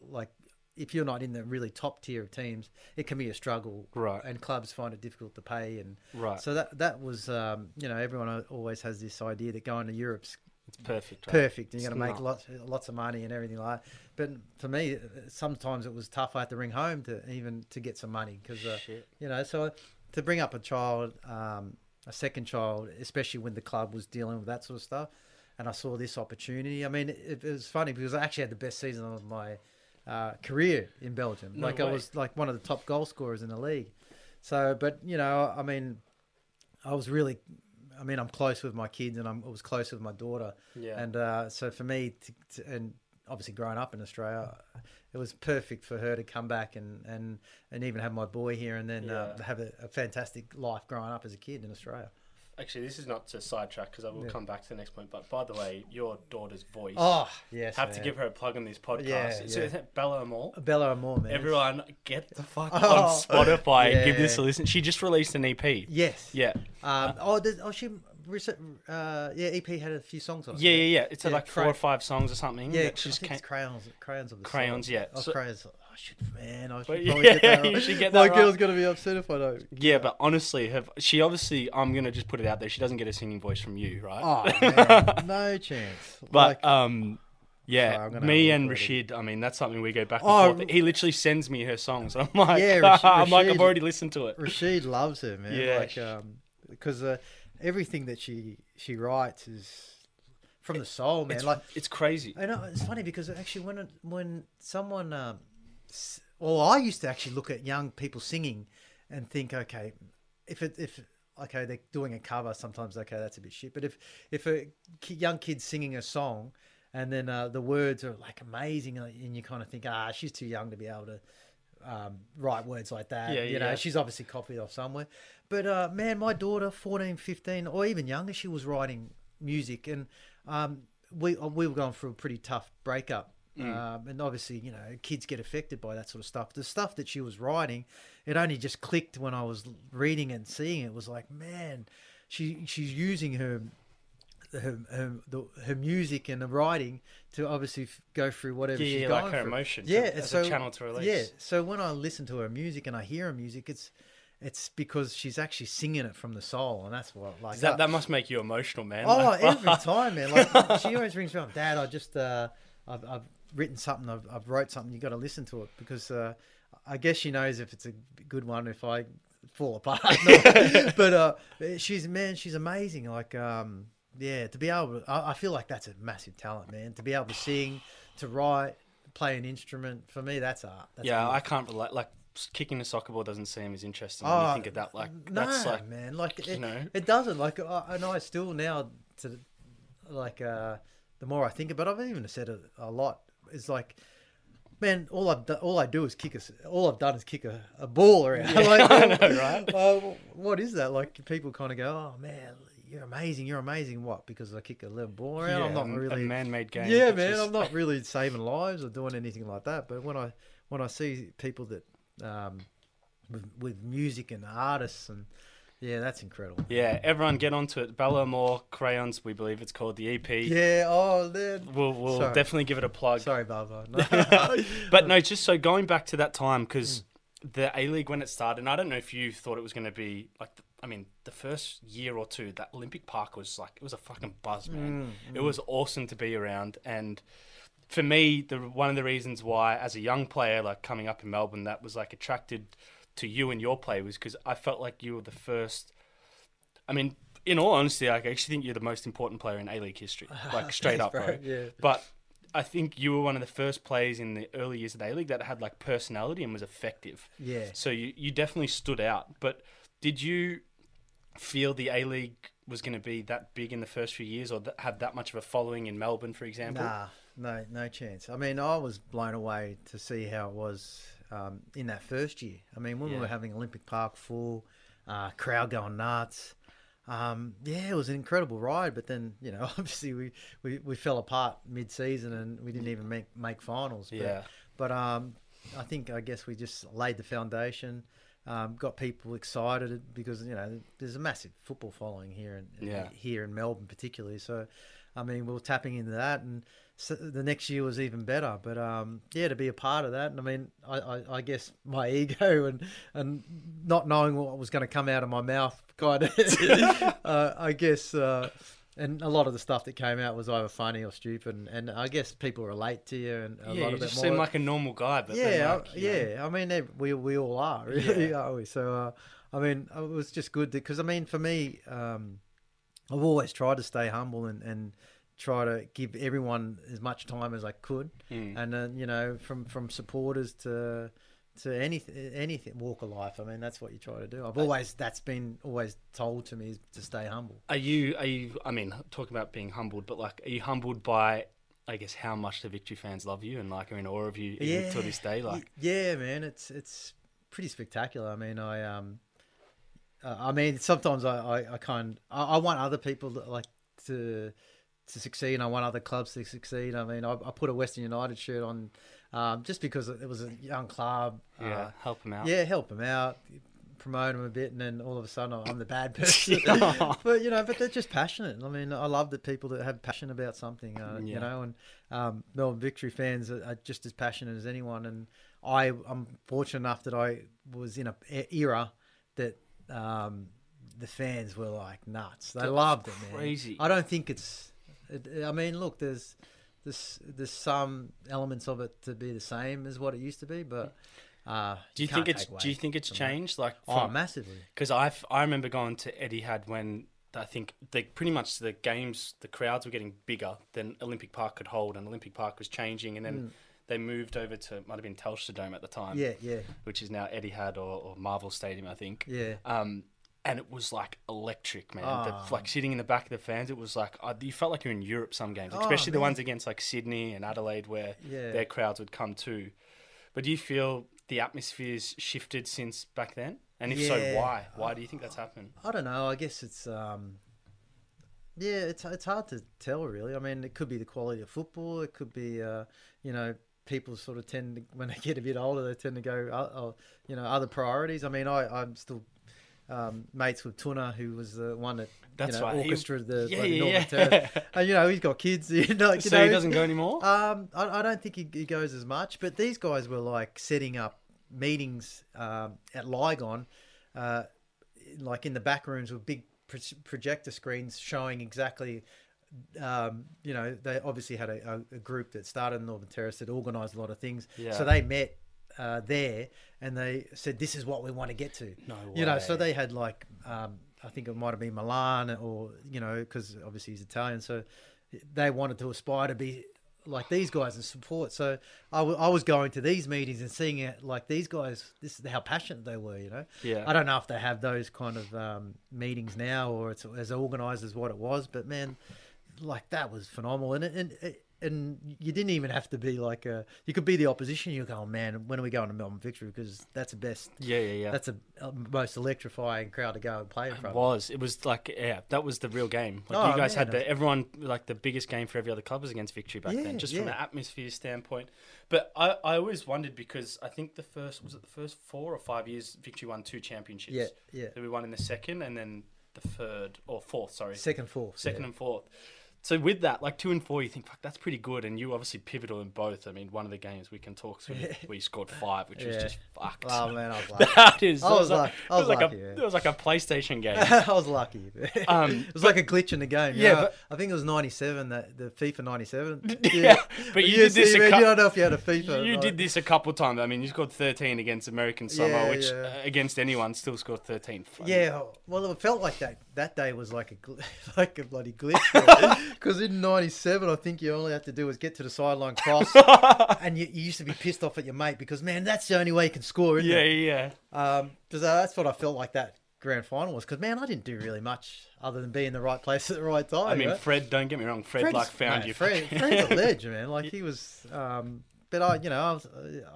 like, if you're not in the really top tier of teams, it can be a struggle. Right. And clubs find it difficult to pay. And right. so that, that was, um, you know, everyone always has this idea that going to Europe's, it's perfect. Right? Perfect. And you're going to make lots, lots of money and everything like that. But for me, sometimes it was tough. I had to ring home to even to get some money because, uh, you know, so to bring up a child, um, a second child, especially when the club was dealing with that sort of stuff. And I saw this opportunity. I mean, it, it was funny because I actually had the best season of my uh, career in Belgium. No like way. I was like one of the top goal scorers in the league. So, but, you know, I mean, I was really... I mean, I'm close with my kids, and I'm, I was close with my daughter. Yeah. And uh, so for me, to, to, and obviously growing up in Australia, it was perfect for her to come back and, and, and even have my boy here, and then yeah. uh, have a, a fantastic life growing up as a kid in Australia. Actually, this is not to sidetrack because I will yeah. come back to the next point. But by the way, your daughter's voice. Oh, yes. Have man. to give her a plug on this podcast. Yeah, yeah. So is that Bella Amore? Bella Amore, man. Everyone, get the fuck oh, on Spotify yeah. and give this a listen. She just released an E P. Yes. Yeah. Um, oh, oh, she. Uh, yeah, E P had a few songs on it. Yeah, yeah, yeah. It's yeah, like four cray- or five songs or something. Yeah, I think came- it's crayons. Crayons, of the crayons song. yeah. Oh, so- crayons. I should, man, I should probably yeah, get that, right. You should get that My right. girl's going to be upset if I don't. Yeah, that. But honestly, have, she obviously, I'm going to just put it out there, she doesn't get a singing voice from you, right? Oh, man, no chance. But, like, um, yeah, sorry, me and Rashid, I mean, that's something we go back and oh, forth. He literally sends me her songs. I'm like, yeah, Rashid, I'm like, I've already listened to it. Rashid loves her, man. Yeah. Like, um, because uh, everything that she, she writes is... from it, the soul, man. It's, like, it's crazy. I know, it's funny because actually when, when someone... Um, Well, I used to actually look at young people singing and think, okay, if it, if okay, they're doing a cover sometimes, okay, that's a bit shit. But if if a young kid's singing a song and then uh, the words are like amazing, and you kind of think, ah, she's too young to be able to um, write words like that. Yeah, you yeah. know, she's obviously copied off somewhere. But uh, man, my daughter, fourteen, fifteen, or even younger, she was writing music. And um, we we were going through a pretty tough breakup. Mm. Um, and obviously, you know, kids get affected by that sort of stuff. The stuff that she was writing, it only just clicked when I was reading and seeing it. It was like, man, she she's using her her her, the, her music and the writing to obviously f- go through whatever yeah, she's yeah, going like her through. Emotions, yeah, as so, a channel to release. Yeah, so when I listen to her music and I hear her music, it's it's because she's actually singing it from the soul, and that's what like that. That, that must make you emotional, man. Oh, like, every time, man. Like she always rings me up, Dad. I just uh, I've. I've written something, I've, I've wrote something, you got to listen to it, because uh, I guess she knows if it's a good one, if I fall apart. But uh, she's, man, she's amazing. Like, um, yeah, to be able to, I, I feel like that's a massive talent, man, to be able to sing, to write, play an instrument. For me, that's art. That's yeah, art. I can't relate. Like, kicking a soccer ball doesn't seem as interesting oh, when you think of that. Like, no, that's like, man, like, you it, know, it doesn't. Like, I, and I still now, to like, uh, the more I think about it, I've even said it a lot. It's like, man, all I've do, all I do is kick a, all I've done is kick a, a ball around. Yeah, like, I know, right? Uh, what is that? Like, people kind of go, "Oh man, you're amazing, you're amazing." What? Because I kick a little ball around. Yeah, I'm not really a man-made game. Yeah, man, just... I'm not really saving lives or doing anything like that. But when I when I see people that um, with, with music and artists and yeah, that's incredible. Yeah, everyone get onto it. Bella Amore, Crayons, we believe it's called, the E P. Yeah, oh, man. We'll, we'll definitely give it a plug. Sorry, Bella. No. But no, just so going back to that time, because mm. the A-League, when it started, and I don't know if you thought it was going to be, like, the, I mean, the first year or two, that Olympic Park was like, it was a fucking buzz, man. Mm, it mm. was awesome to be around. And for me, the one of the reasons why, as a young player, like, coming up in Melbourne, that was, like, attracted... to you and your play was because I felt like you were the first. I mean, in all honesty, I actually think you're the most important player in A-League history, like straight up, bro. Yeah. But I think you were one of the first players in the early years of A-League that had like personality and was effective. Yeah. So you, you definitely stood out. But did you feel the A-League was going to be that big in the first few years, or that, have that much of a following in Melbourne, for example? Nah, no, no chance. I mean, I was blown away to see how it was. Um, in that first year, I mean, when yeah. we were having Olympic Park full, uh, crowd going nuts, um, yeah, it was an incredible ride. But then, you know, obviously we, we, we fell apart mid-season and we didn't even make make finals. But, yeah. But um, I think I guess we just laid the foundation, um, got people excited because you know there's a massive football following here in, yeah. here in Melbourne particularly. So, I mean, we were tapping into that and. So the next year was even better, but um, yeah, to be a part of that, and I mean, I, I, I guess my ego and and not knowing what was going to come out of my mouth, kind of, uh, I guess, uh, and a lot of the stuff that came out was either funny or stupid, and, and I guess people relate to you, and a yeah, lot you of just it more. Seem like a normal guy, but yeah, like, yeah, know. I mean, we we all are, really, yeah. aren't we? So, uh, I mean, it was just good because I mean, for me, um, I've always tried to stay humble and. and try to give everyone as much time as I could. Mm. And then, uh, you know, from, from supporters to, to anything, anything walk of life. I mean, that's what you try to do. I've always, that's been always told to me is to stay humble. Are you, are you, I mean, talking about being humbled, but like, are you humbled by, I guess, how much the Victory fans love you and like are in awe of you yeah. to this day? Like, yeah, man, it's, it's pretty spectacular. I mean, I, um, uh, I mean, sometimes I, I, I kind I, I want other people that, like to, to succeed. I want other clubs to succeed. I mean, I, I put a Western United shirt on um, just because it was a young club. Yeah, uh, help them out. Yeah, help them out, promote them a bit, and then all of a sudden I'm the bad person. But, you know, but they're just passionate. I mean, I love the people that have passion about something, uh, yeah. you know, and um, Melbourne Victory fans are, are just as passionate as anyone. And I, I'm fortunate enough that I was in an era that um, the fans were like nuts. They that loved it, man. Crazy. I don't think it's... I mean, look, there's this there's, there's some elements of it to be the same as what it used to be, but uh, do you, you think it's do you think it's changed? Like, from, oh, massively. Because I I remember going to Etihad when I think they pretty much the games the crowds were getting bigger than Olympic Park could hold, and Olympic Park was changing, and then mm. they moved over to it might have been Telstra Dome at the time, yeah, yeah, which is now Etihad or, or Marvel Stadium, I think, yeah. Um, And it was like electric, man. Oh. The, like sitting in the back of the fans, it was like, uh, you felt like you're in Europe some games, especially oh, the ones against like Sydney and Adelaide where yeah. their crowds would come too. But do you feel the atmosphere's shifted since back then? And if yeah. so, why? Why do you think that's happened? I don't know. I guess it's, um, yeah, it's it's hard to tell really. I mean, it could be the quality of football. It could be, uh, you know, people sort of tend to, when they get a bit older, they tend to go, uh, uh, you know, other priorities. I mean, I, I'm still... Um, mates with Tuna, who was the one that That's you know, right. orchestrated the yeah, like, yeah, yeah. And you know he's got kids. You know, you so know, he doesn't go anymore. Um, I, I don't think he, he goes as much. But these guys were like setting up meetings um, at Ligon, uh, like in the back rooms with big pro- projector screens showing exactly. Um, you know, they obviously had a, a group that started in Northern Terrace that organised a lot of things. Yeah. So they met. Uh, there and they said this is what we want to get to. No way. You know, so they had like um, I think it might have been Milan or you know because obviously he's Italian, so they wanted to aspire to be like these guys and support. So I, w- I was going to these meetings and seeing it like these guys. This is how passionate they were. You know, yeah. I don't know if they have those kind of um, meetings now or it's as organised as what it was, but man, like that was phenomenal. And it, and it, And you didn't even have to be like a. You could be the opposition. You're going, man. When are we going to Melbourne Victory? Because that's the best. Yeah, yeah, yeah. That's the most electrifying crowd to go and play in front. It was. It was like yeah. That was the real game. Like oh, you guys man. had the everyone like the biggest game for every other club was against Victory back yeah, then, just yeah. from an atmosphere standpoint. But I, I always wondered because I think the first was it the first four or five years Victory won two championships. Yeah, yeah. That we won in the second and then the third or fourth. Sorry, second fourth. Second yeah. and fourth. So with that, like two and four, you think, fuck, that's pretty good. And you obviously pivotal in both. I mean, one of the games we can talk through, we scored five, which yeah. was just fucked. Oh, man, I was lucky. That is, I was, was lucky. Like, I was, was lucky. Like a, yeah. It was like a PlayStation game. I was lucky. Um, it was but, like a glitch in the game. Yeah, know, but, I think it was ninety-seven, that the FIFA ninety-seven. Yeah, yeah. But, but you, you did this. See, a man, cu- you don't know if you had a FIFA. You did this a couple times. I mean, you scored thirteen against American Samoa, yeah, which yeah. Uh, against anyone still scored thirteen. Funny. Yeah, well, it felt like that. That day was like a gl- like a bloody glitch. Really. Because in ninety-seven, I think you only had to do was get to the sideline cross. And you, you used to be pissed off at your mate because, man, that's the only way you can score, isn't yeah, it? Yeah, yeah. Um, because that's what I felt like that grand final was. Because, man, I didn't do really much other than be in the right place at the right time. I mean, right? Fred, don't get me wrong. Fred, Fred's, like, found man, you. Fred, Fred's a legend, man. Like, he was... Um, But I, you know, I, was,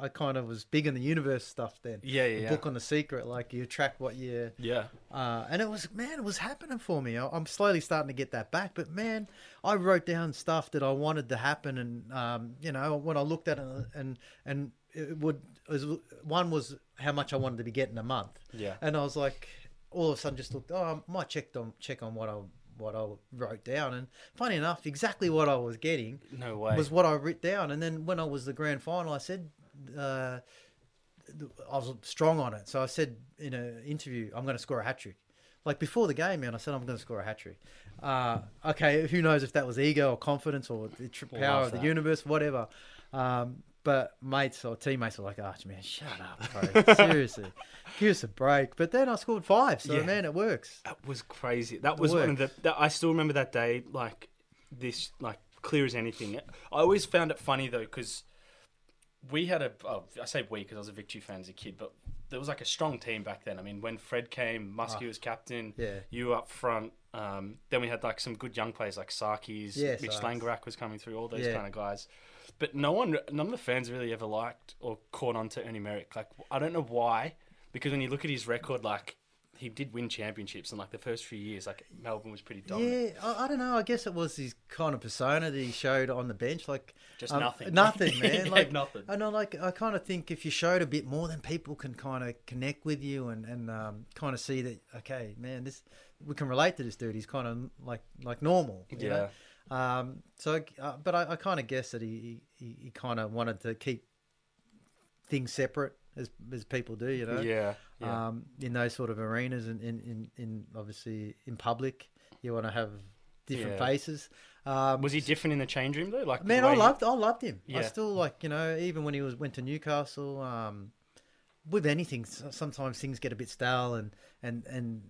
I kind of was big in the universe stuff then. Yeah, yeah. The yeah. book on the secret, like you attract what you. Yeah. Uh, and it was, man, it was happening for me. I, I'm slowly starting to get that back. But man, I wrote down stuff that I wanted to happen, and um, you know, when I looked at it, and and it would, it was, one was how much I wanted to be getting a month. Yeah. And I was like, all of a sudden, just looked. Oh, I might check on check on what I. what I wrote down, and funny enough, exactly what I was getting no way. was what I wrote down. And then when I was the grand final, I said, uh, I was strong on it. So I said in an interview, I'm going to score a hat trick. Like before the game, man, I said, I'm going to score a hat trick. Uh, okay. Who knows if that was ego or confidence or the tr- power of the universe, whatever. Um, But mates or teammates were like, Archie, man, shut up, bro. Seriously. Give us a break. But then I scored five. So, yeah. man, it works. That was crazy. That it was works. one of the... That, I still remember that day, like, this, like, clear as anything. I always found it funny, though, because we had a... Oh, I say we because I was a Victory fan as a kid, but there was, like, a strong team back then. I mean, when Fred came, Muskie oh, was captain. Yeah. You up front. Um, then we had, like, some good young players like Sarkis. Yeah, Mitch Langerak was coming through, all those yeah. kind of guys. But no one, none of the fans really ever liked or caught on to Ernie Merrick. Like, I don't know why, because when you look at his record, like, he did win championships and, like, the first few years, like, Melbourne was pretty dominant. Yeah, I, I don't know. I guess it was his kind of persona that he showed on the bench. Like, just um, nothing. Nothing, man. Like, nothing. And I, like, I kind of think if you showed a bit more, then people can kind of connect with you and, and um, kind of see that, okay, man, this we can relate to this dude. He's kind of, like, like normal. You yeah. know? Um, so, uh, but I, I kind of guess that he, he, he kind of wanted to keep things separate as, as people do, you know? Yeah. yeah. Um, in those sort of arenas and in, in, in, obviously in public, you want to have different yeah. faces. Um, was he different in the change room though? Like, man, I loved, he... I loved him. Yeah. I still like, you know, even when he was, went to Newcastle, um, with anything, sometimes things get a bit stale and, and, and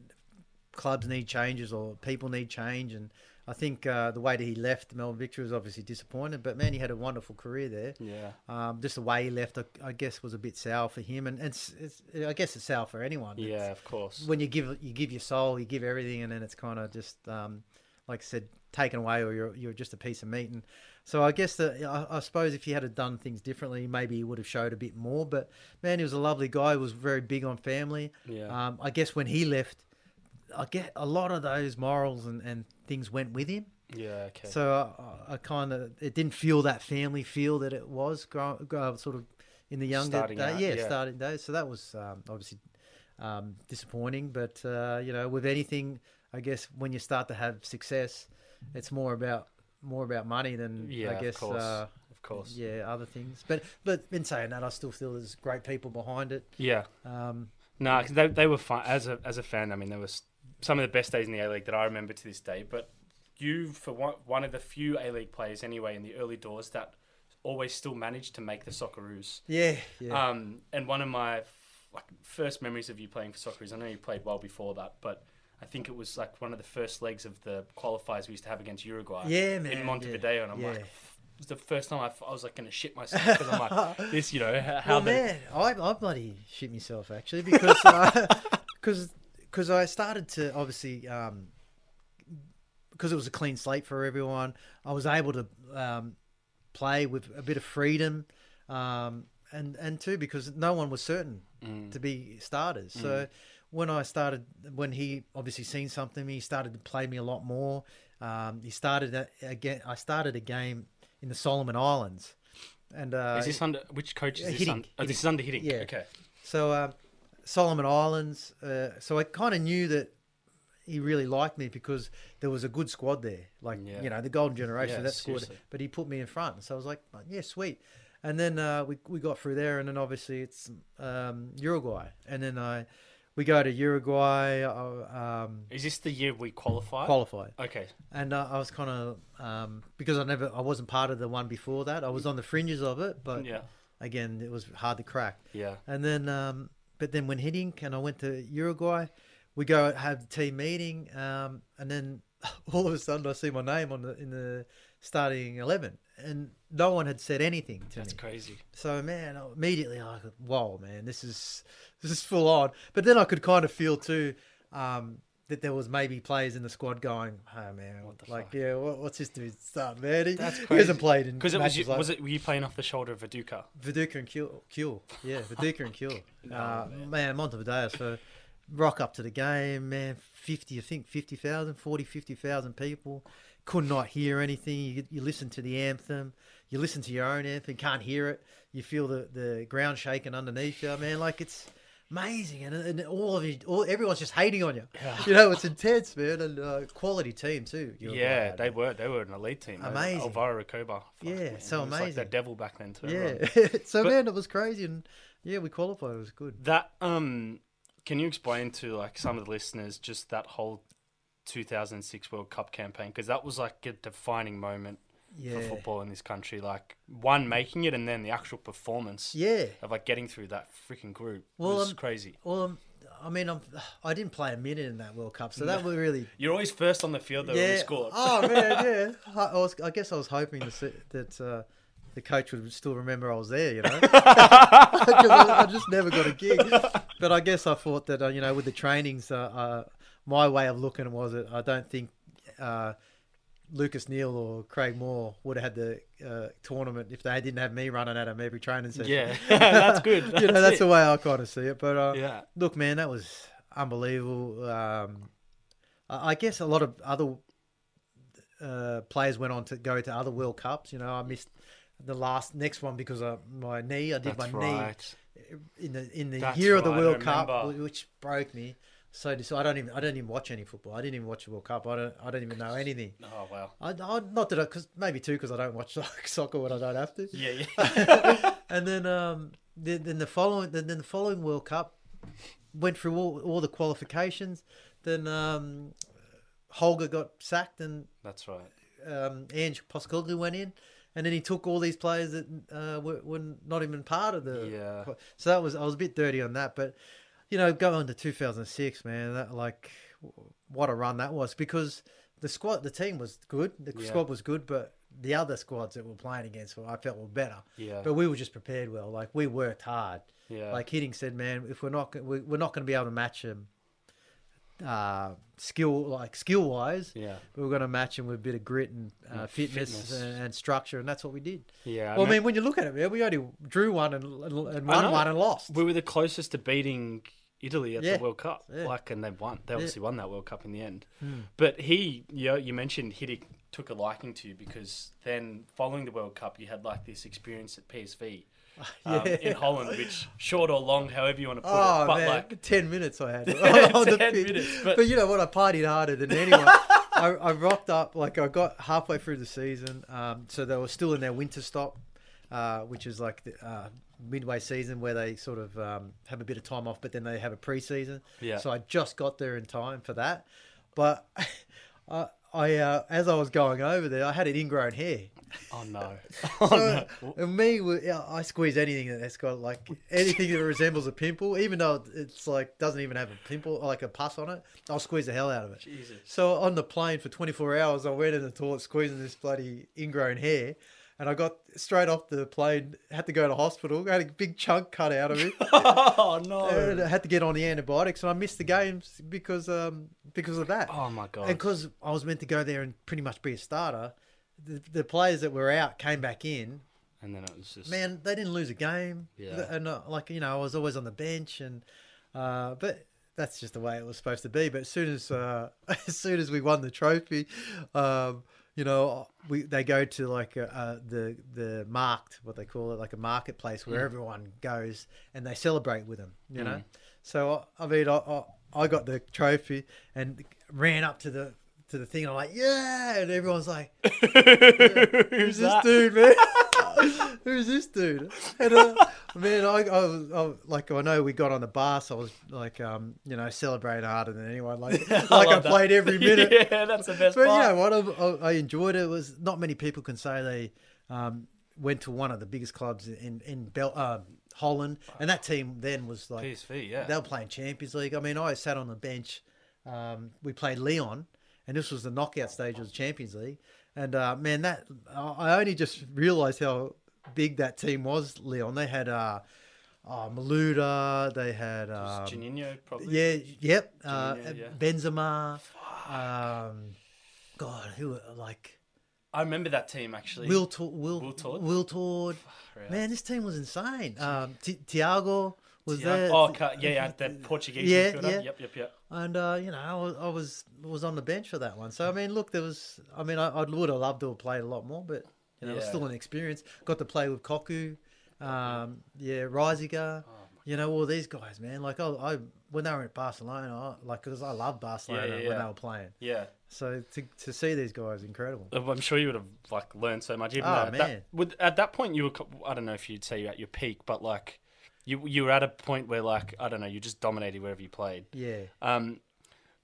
clubs need changes or people need change. And I think uh, the way that he left Melbourne Victory was obviously disappointed, but man, he had a wonderful career there. Yeah. Um, just the way he left, I, I guess, was a bit sour for him, and it's, it's I guess it's sour for anyone. It's, yeah, of course. When you give you give your soul, you give everything, and then it's kind of just um, like I said, taken away, or you're you're just a piece of meat. And so I guess that I, I suppose if he had done things differently, maybe he would have showed a bit more. But man, he was a lovely guy. He was very big on family. Yeah. Um, I guess when he left, I get a lot of those morals and, and things went with him. Yeah, okay. So I, I kind of, it didn't feel that family feel that it was grow, grow, sort of in the younger starting day. Out, yeah, yeah, starting days. So that was um, obviously um, disappointing. But, uh, you know, with anything, I guess when you start to have success, it's more about more about money than, yeah, I guess, of course. Uh, of course. Yeah, other things. But, but in saying that, I still feel there's great people behind it. Yeah. Um, no, because they, they were fun. As a, as a fan, I mean, there was some of the best days in the A-League that I remember to this day. But you, for one, one of the few A-League players anyway in the early doors that always still managed to make the Socceroos. Yeah, yeah. Um, and one of my like first memories of you playing for Socceroos, I know you played well before that, but I think it was like one of the first legs of the qualifiers we used to have against Uruguay. Yeah, man, in Montevideo, yeah, and I'm yeah. like, it was the first time I, I was like going to shit myself, because I'm like, this, you know, how well, the... man, I, I bloody shit myself actually, because because. Uh, Because I started to, obviously, um, because it was a clean slate for everyone, I was able to um, play with a bit of freedom. Um, and, and too, because no one was certain mm. to be starters. Mm. So when I started, when he obviously seen something, he started to play me a lot more. Um, he started, again. I started a game in the Solomon Islands. And uh, Is this under, which coach is Hiddink, this under? Oh, this is under Hiddink. Yeah. Okay. So... Um, Solomon Islands. Uh, so I kind of knew that he really liked me because there was a good squad there. Like, yeah. you know, the golden generation, yeah, that squad. Seriously. But he put me in front. So I was like, yeah, sweet. And then uh, we, we got through there. And then obviously it's um, Uruguay. And then I we go to Uruguay. Uh, um, Is this the year we qualified? Qualified. Okay. And uh, I was kind of, um, because I never, I wasn't part of the one before that. I was on the fringes of it. But yeah. again, it was hard to crack. Yeah. And then... Um, But then when Hiddink and I went to Uruguay, we go have the team meeting, um, and then all of a sudden I see my name on the in the starting eleven, and no one had said anything to That's me. That's crazy. So man, immediately I thought, "Whoa, man, this is this is full on." But then I could kind of feel too um, that there was maybe players in the squad going, "Oh man, what the like fuck? yeah, what, what's this dude starting, man? He, That's crazy. He hasn't played in because it was you, like, was it were you playing off the shoulder of Viduka? Viduka and Kuhl, Kuhl, yeah, Viduka and Kuhl. No, uh, man. man, Montevideo, so rock up to the game, man. Fifty, I think fifty thousand, forty, fifty thousand people could not hear anything. You, you listen to the anthem, you listen to your own anthem, can't hear it. You feel the the ground shaking underneath you, man. Like it's. Amazing, and, and all of you, all, everyone's just hating on you. Yeah. You know, it's intense, man, and uh, quality team too. Yeah, right, they man. were they were an elite team. Amazing, Alvaro Recoba. Yeah, man. so amazing. Like the devil back then too. Yeah, right? so but, man, it was crazy, and yeah, we qualified. It was good. That um, can you explain to like some of the listeners just that whole two thousand six World Cup campaign, because that was like a defining moment. Yeah. For football in this country, like one making it and then the actual performance, yeah, of like getting through that freaking group well, was I'm, crazy. Well, I'm, I mean, I'm, I didn't play a minute in that World Cup, so that was really. You're always first on the field though yeah. when you scored. Oh man, yeah. I, I was, I guess, I was hoping to see that uh, the coach would still remember I was there, you know, because I, I just never got a gig. But I guess I thought that uh, you know, with the trainings, uh, uh, my way of looking was that I don't think. Uh, Lucas Neal or Craig Moore would have had the uh, tournament if they didn't have me running at them every training session. Yeah, that's good. That's you know, that's it. the way I kind of see it. But uh, yeah. look, man, that was unbelievable. Um, I guess a lot of other uh, players went on to go to other World Cups. You know, I missed the last next one because of my knee. I did that's my right. knee in the in the that's year right. of the World Cup, which broke me. So, so I don't even I don't even watch any football. I didn't even watch the World Cup. I don't I don't even know anything. Oh wow! I, I not that I because maybe too because I don't watch like, soccer when I don't have to. Yeah, yeah. And then um then, then the following then, then the following World Cup went through all all the qualifications. Then um Holger got sacked and that's right. Um, Ange Postecoglou went in. And then he took all these players that uh, were, were not even part of the. Yeah. So that was I was a bit dirty on that, but. You know, going to two thousand six, man, that like what a run that was, because the squad, the team was good. The yeah. squad was good, but the other squads that we were playing against, well, I felt were better. Yeah. But we were just prepared well. Like, we worked hard. Yeah. Like Hiddink said, man, if we're not we're not going to be able to match them, uh, skill like skill wise. Yeah. We were going to match them with a bit of grit and uh, fitness, fitness. And, and structure, and that's what we did. Yeah. Well, I mean, when you look at it, man, we only drew one and, and won one and lost. We were the closest to beating Italy at yeah. the World Cup, yeah. like, and they won. They obviously yeah. won that World Cup in the end. Hmm. But he, you know, you mentioned Hiddink took a liking to you, because then following the World Cup, you had like this experience at P S V um, yeah. in Holland, which short or long, however you want to put oh, it. But man, like ten minutes I had. yeah, ten minutes. But... but you know what? I partied harder than anyone. I, I rocked up, like I got halfway through the season, um, so they were still in their winter stop, uh, which is like the. Uh, midway season where they sort of um, have a bit of time off, but then they have a pre-season. Yeah. So I just got there in time for that. But I, I uh, as I was going over there, I had an ingrown hair. Oh, no. Oh, so no. And me, I squeeze anything that's got, like, anything that resembles a pimple, even though it's, like, doesn't even have a pimple, like a pus on it, I'll squeeze the hell out of it. Jesus. So on the plane for twenty-four hours, I went in the toilet squeezing this bloody ingrown hair. And I got straight off the plane, had to go to hospital. I had a big chunk cut out of it. Oh, no. And I had to get on the antibiotics, and I missed the games because um, because of that. Oh, my God. And because I was meant to go there and pretty much be a starter, the, the players that were out came back in. And then it was just... Man, they didn't lose a game. Yeah. And, uh, like, you know, I was always on the bench. and uh, But... that's just the way it was supposed to be. But as soon as uh, as soon as we won the trophy, um, you know, we they go to like a, uh, the the market, what they call it, like a marketplace where mm. everyone goes and they celebrate with them. You mm. know, so I, I mean, I, I I got the trophy and ran up to the to the thing. And I'm like, yeah, and everyone's like, yeah, who's this dude, man? Who's this dude? And, uh, man, I, I, was, I was like, I know we got on the bar, so I was like, um, you know, celebrating harder than anyone. Like, yeah, like I, I played every minute. Yeah, that's the best but, part. But you know what? I, I enjoyed it. It was not many people can say they um, went to one of the biggest clubs in in Bel- uh, Holland, and that team then was like P S V. Yeah, they were playing Champions League. I mean, I sat on the bench. Um, we played Lyon, and this was the knockout stage of the Champions League. And uh, man, that I only just realised how big that team was. Leon, they had uh, uh, Malouda, they had um, Janino, probably. Yeah, yep. Uh, Janino, yeah. Benzema. Um, God, who like? I remember that team actually. Will Tord. Will, Will Tord. Will Tord. Right. Man, this team was insane. Um, Ti- Thiago was Thiago. there. Oh, yeah, yeah, that Portuguese yeah, midfielder. Yeah. Yep, yep, yep. And, uh, you know, I was, I was was on the bench for that one. So, I mean, look, there was... I mean, I, I would have loved to have played a lot more, but, you know, yeah. it was still an experience. Got to play with Koku, um, yeah, Reisiger, oh, you know, all these guys, man. Like, I, I when they were at Barcelona, I, like, because I loved Barcelona yeah, yeah, yeah. when they were playing. Yeah. So, to to see these guys, incredible. I'm sure you would have, like, learned so much. Even oh, man. That, with, at that point, you were... I don't know if you'd say you're at your peak, but, like... You you were at a point where, like, I don't know, you just dominated wherever you played. Yeah. Um,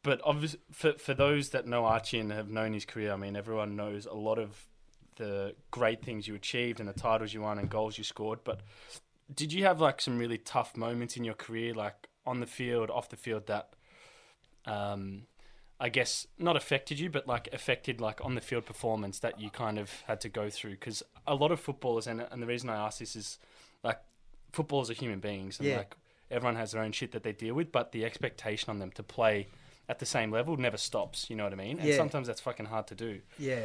but obviously, for for those that know Archie and have known his career, I mean, everyone knows a lot of the great things you achieved and the titles you won and goals you scored. But did you have, like, some really tough moments in your career, like, on the field, off the field, that, um, I guess, not affected you, but, like, affected, like, on the field performance that you kind of had to go through? Because a lot of footballers, and and the reason I ask this is, like, footballers are human beings, and yeah. like everyone has their own shit that they deal with, but the expectation on them to play at the same level never stops. You know what I mean? And yeah. sometimes that's fucking hard to do. Yeah,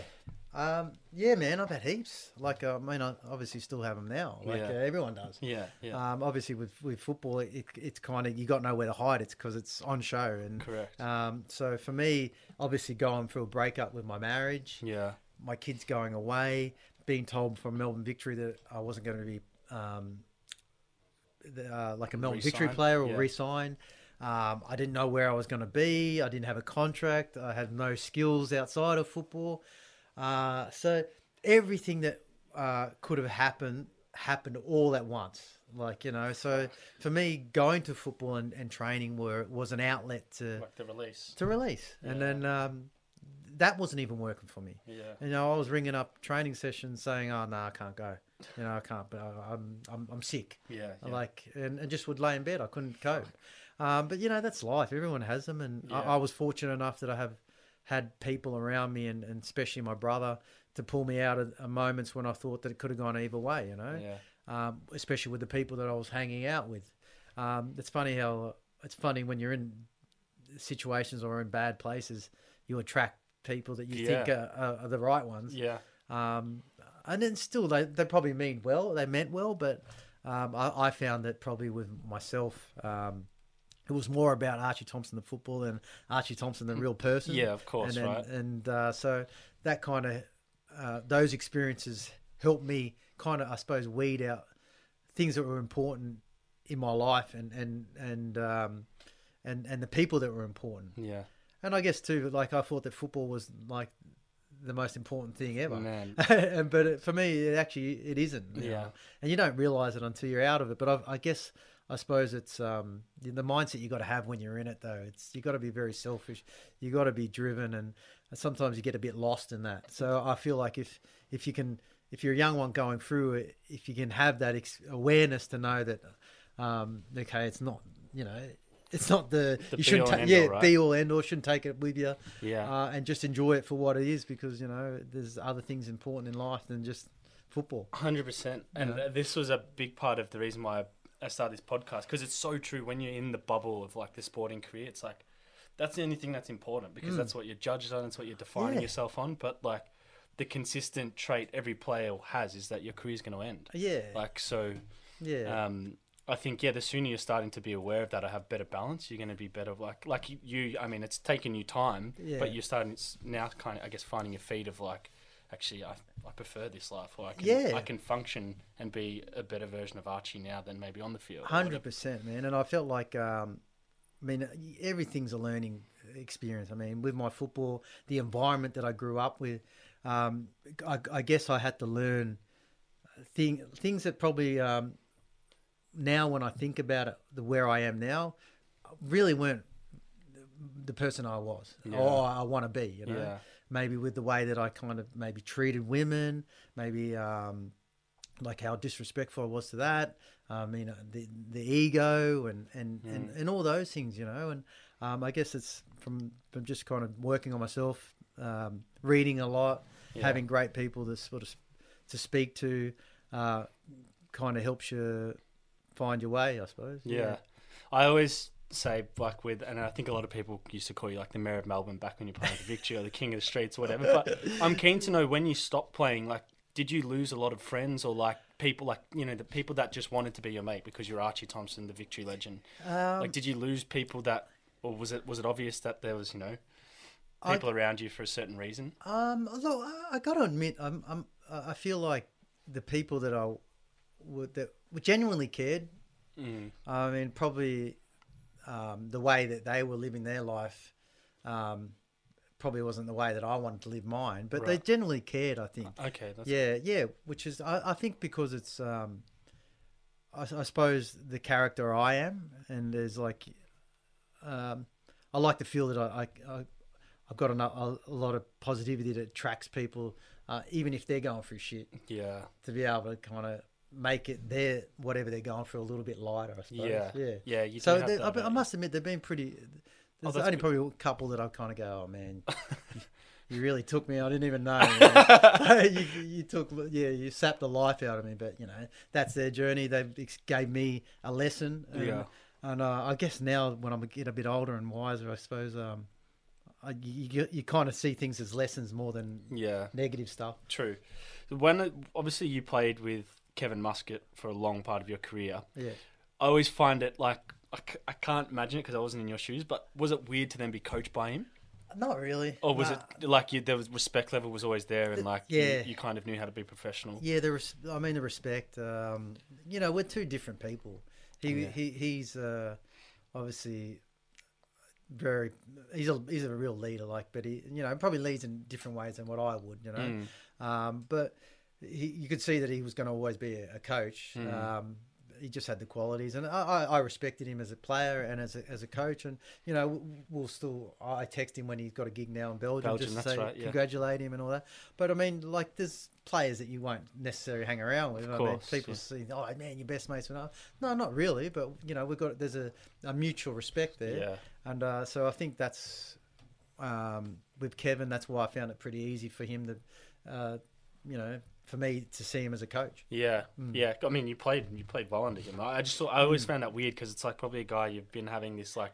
um, yeah, man. I've had heaps. Like, I mean, I obviously still have them now. Like yeah. uh, everyone does. Yeah, yeah. Um, obviously, with with football, it, it's kind of you got nowhere to hide. It's because it's on show. And correct. Um, so for me, obviously, going through a breakup with my marriage. Yeah. My kids going away, being told from Melbourne Victory that I wasn't going to be. Um, Uh, like a Melbourne Victory player or yeah. re-sign. Um, I didn't know where I was going to be. I didn't have a contract. I had no skills outside of football. Uh, so everything that uh, could have happened happened all at once. Like, you know, so for me, going to football and, and training were was an outlet to... Like the release. To release. Yeah. And then um, that wasn't even working for me. Yeah. You know, I was ringing up training sessions saying, oh, no, nah, I can't go. You know, I can't, but I'm, I'm, I'm sick. Yeah. yeah. Like, and, and just would lay in bed. I couldn't cope. Um, but, you know, that's life. Everyone has them. And yeah. I, I was fortunate enough that I have had people around me, and, and especially my brother, to pull me out at moments when I thought that it could have gone either way, you know, yeah. um, especially with the people that I was hanging out with. Um, it's funny how it's funny when you're in situations or in bad places, you attract people that you yeah. think are, are, are the right ones. Yeah. Um, and then still, they, they probably mean well, they meant well, but um, I, I found that probably with myself, um, it was more about Archie Thompson, the football, than Archie Thompson, the real person. Yeah, of course, and, right. And, and uh, so that kind of, uh, those experiences helped me kind of, I suppose, weed out things that were important in my life, and, and, and, um, and, and the people that were important. Yeah. And I guess too, like, I thought that football was like the most important thing ever. Man. and, but it, for me, it actually, it isn't. Yeah. Know? And you don't realize it until you're out of it. But I've, I guess, I suppose it's um, the mindset you got to have when you're in it, though. It's you got to be very selfish. You got to be driven, and sometimes you get a bit lost in that. So I feel like if if you can, if you're a young one going through it, if you can have that ex- awareness to know that, um, okay, it's not, you know, it's not the, the you shouldn't ta- yeah, all, right? be all end all, shouldn't take it with you, yeah, uh, and just enjoy it for what it is, because you know there's other things important in life than just football. one hundred percent, and know? This was a big part of the reason why I I started this podcast, because it's so true. When you're in the bubble of like the sporting career, it's like that's the only thing that's important, because mm. that's what you're judged on, it's what you're defining yeah. yourself on. But like the consistent trait every player has is that your career's going to end. Yeah. Like so. Yeah. Um, I think yeah, the sooner you're starting to be aware of that, I have better balance. You're going to be better. Like like you. I mean, it's taken you time, yeah. but you're starting it's now kind of I guess finding your feet of like. Actually, I I prefer this life, or I can yeah. I can function and be a better version of Archie now than maybe on the field. one hundred percent, man. And I felt like, um, I mean, everything's a learning experience. I mean, with my football, the environment that I grew up with, um, I, I guess I had to learn thing, things that probably um, now when I think about it, the where I am now, really weren't the person I was yeah. or I want to be, you know. Yeah. Maybe with the way that I kind of maybe treated women, maybe um, like how disrespectful I was to that, um, you know, the the ego and and, mm. and, and all those things, you know. And um, I guess it's from, from just kind of working on myself, um, reading a lot, yeah. having great people to sort of to speak to, uh, kind of helps you find your way, I suppose. Yeah, yeah. I always. Say like with, and I think a lot of people used to call you like the mayor of Melbourne back when you played the Victory or the king of the streets or whatever. But I'm keen to know when you stopped playing, like, did you lose a lot of friends or like people like, you know, the people that just wanted to be your mate because you're Archie Thompson, the Victory legend? Um, like, did you lose people that, or was it was it obvious that there was, you know, people I, around you for a certain reason? Um, look, I, I gotta admit, I'm, I'm, I feel like the people that I would that genuinely cared. Mm. I mean, probably. Um, the way that they were living their life um, probably wasn't the way that I wanted to live mine, but right. they generally cared, I think. Okay. That's yeah, cool. yeah, which is, I, I think because it's, um, I, I suppose, the character I am, and there's like, um, I like to feel that I, I, I, I've got enough, a, a lot of positivity that attracts people, uh, even if they're going through shit. Yeah. To be able to kind of, make it their whatever they're going for a little bit lighter, I suppose. Yeah, yeah, yeah. You so have that, I, I must admit, they've been pretty. There's oh, only good. Probably a couple that I kind of go, oh man, you really took me. I didn't even know. you, you took, yeah, you sapped the life out of me. But you know, that's their journey. They gave me a lesson. And, yeah, and uh, I guess now when I get a bit older and wiser, I suppose, um, I, you you kind of see things as lessons more than yeah negative stuff. True. When obviously you played with. Kevin Muscat for a long part of your career. Yeah, I always find it like I, c- I can't imagine it because I wasn't in your shoes. But was it weird to then be coached by him? Not really. Or was nah. it like you, there was respect level was always there, and like yeah. you, you kind of knew how to be professional. Yeah, there was. I mean, the respect. Um, you know, we're two different people. He yeah. he he's uh, obviously very. He's a he's a real leader. Like, but he you know probably leads in different ways than what I would. You know, mm. um, but. He, you could see that he was going to always be a, a coach, mm. um, he just had the qualities, and I, I respected him as a player and as a, as a coach. And you know, we'll still I text him when he's got a gig now in Belgium, Belgium just to say right, yeah. congratulate him and all that. But I mean, like, there's players that you won't necessarily hang around with. Of I course, mean, people yeah. see, oh man, you're best mates. No, not really. But you know, we've got there's a, a mutual respect there, yeah. and uh, so I think that's um, with Kevin. That's why I found it pretty easy for him to, uh, you know. for me to see him as a coach. Yeah, mm. yeah. I mean, you played you played well under him. I just thought, I always mm. found that weird because it's like probably a guy you've been having this like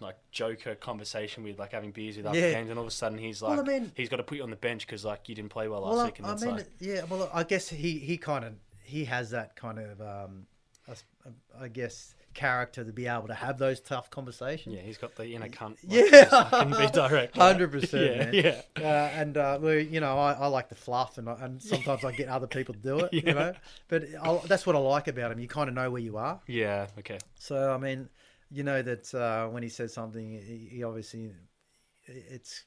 like joker conversation with, like having beers with after yeah. games, and all of a sudden he's like, well, I mean, he's got to put you on the bench because like you didn't play well last well, week. And I mean, like... yeah. Well, I guess he he kind of he has that kind of um, I, I guess. character to be able to have those tough conversations. Yeah, he's got the inner cunt. Like, yeah, I can be direct. Hundred percent. Yeah, man. yeah. Uh, and uh, we, you know, I, I like the fluff, and I, and sometimes I get other people to do it. yeah. You know, but I'll, that's what I like about him. You kind of know where you are. Yeah. Okay. So I mean, you know that uh, when he says something, he, he obviously it's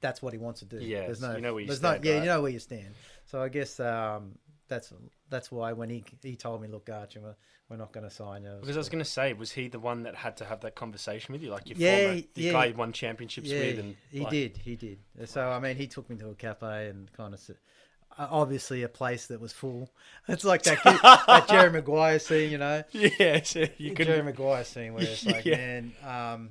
that's what he wants to do. Yeah. There's no. You know where you stand. No, yeah, right? You know where you stand. So I guess. Um, That's that's why when he he told me, look, Archie, we're, we're not going to sign you. Because I was going to say, was he the one that had to have that conversation with you? Like your yeah, former, the yeah. guy you won championships yeah, with? And he like... did, he did. So, I mean, he took me to a cafe and kind of... obviously a place that was full. It's like that, kid, that Jerry Maguire scene, you know? Yeah. So you couldn't... Jerry Maguire scene where it's like, yeah. man... Um,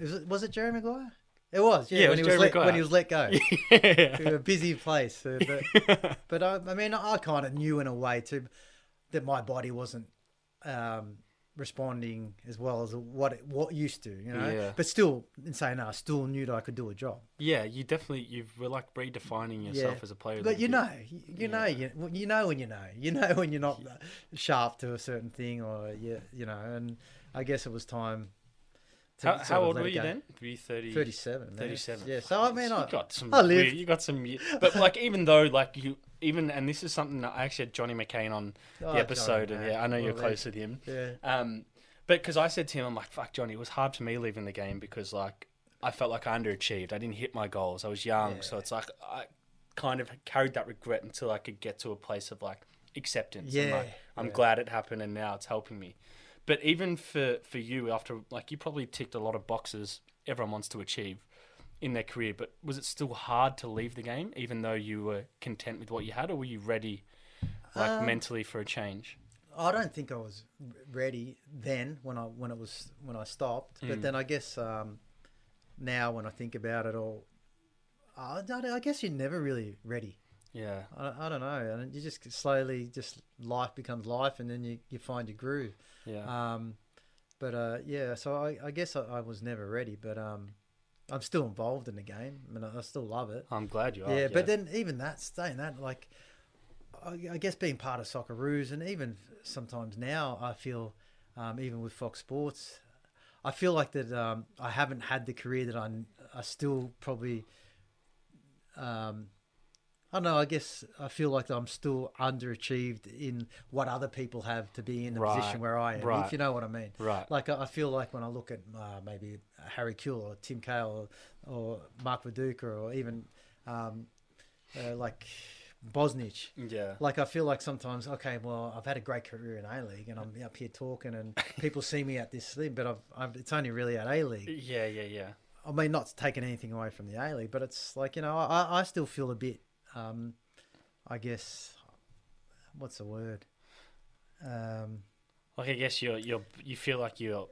was, it, was it Jerry Maguire? It was, yeah, yeah when, it was he was let, when he was let go. yeah. It was a busy place. Uh, but but I, I mean, I kind of knew in a way too that my body wasn't um, responding as well as what it what used to, you know? Yeah. But still, in saying that, I still knew that I could do a job. Yeah, you definitely, you were like redefining yourself yeah. as a player. But you, you know, you, you, know yeah. you, you know when you know. You know when you're not sharp to a certain thing or, you, you know, and I guess it was time... How, how old were you then? Were you thirty? Thirty-seven. Thirty-seven. Yeah. So I mean, I got some. I lived. You got some. But like, even though, like you, even and this is something that I actually had Johnny McCain on the oh, episode, Johnny, and yeah, I know you're well, close with him. Yeah. Um, but because I said to him, I'm like, fuck, Johnny, it was hard for me leaving the game because like I felt like I underachieved. I didn't hit my goals. I was young, yeah. so it's like I kind of carried that regret until I could get to a place of like acceptance. Yeah. And, like, I'm yeah. glad it happened, and now it's helping me. But even for, for you, after like you probably ticked a lot of boxes everyone wants to achieve in their career, but was it still hard to leave the game, even though you were content with what you had, or were you ready like um, mentally for a change? I don't think I was ready then when I when it was when I stopped. Mm. But then I guess um, now when I think about it all, I, I guess you're never really ready. Yeah, I, I don't know. And you just slowly, just life becomes life, and then you, you find your groove. Yeah. Um, but uh, yeah. So I, I guess I, I was never ready, but um, I'm still involved in the game. I mean, I, I still love it. I'm glad you are. Yeah, yeah. But then even that, staying that, like, I, I guess being part of Socceroos, and even sometimes now, I feel, um, even with Fox Sports, I feel like that um, I haven't had the career that I, I still probably. Um, I don't know, I guess I feel like I'm still underachieved in what other people have to be in the right. position where I am, right. if you know what I mean. Right. Like, I feel like when I look at uh, maybe Harry Kuehl or Tim Cahill or, or Mark Viduka or even um, uh, like Bosnich. Yeah. Like, I feel like sometimes, okay, well, I've had a great career in A-League and I'm up here talking and people see me at this thing, but I've, I've, it's only really at A-League. Yeah, yeah, yeah. I mean, not taking anything away from the A-League, but it's like, you know, I, I still feel a bit... Um, I guess, what's the word? Um, like I guess you're you're you feel like you're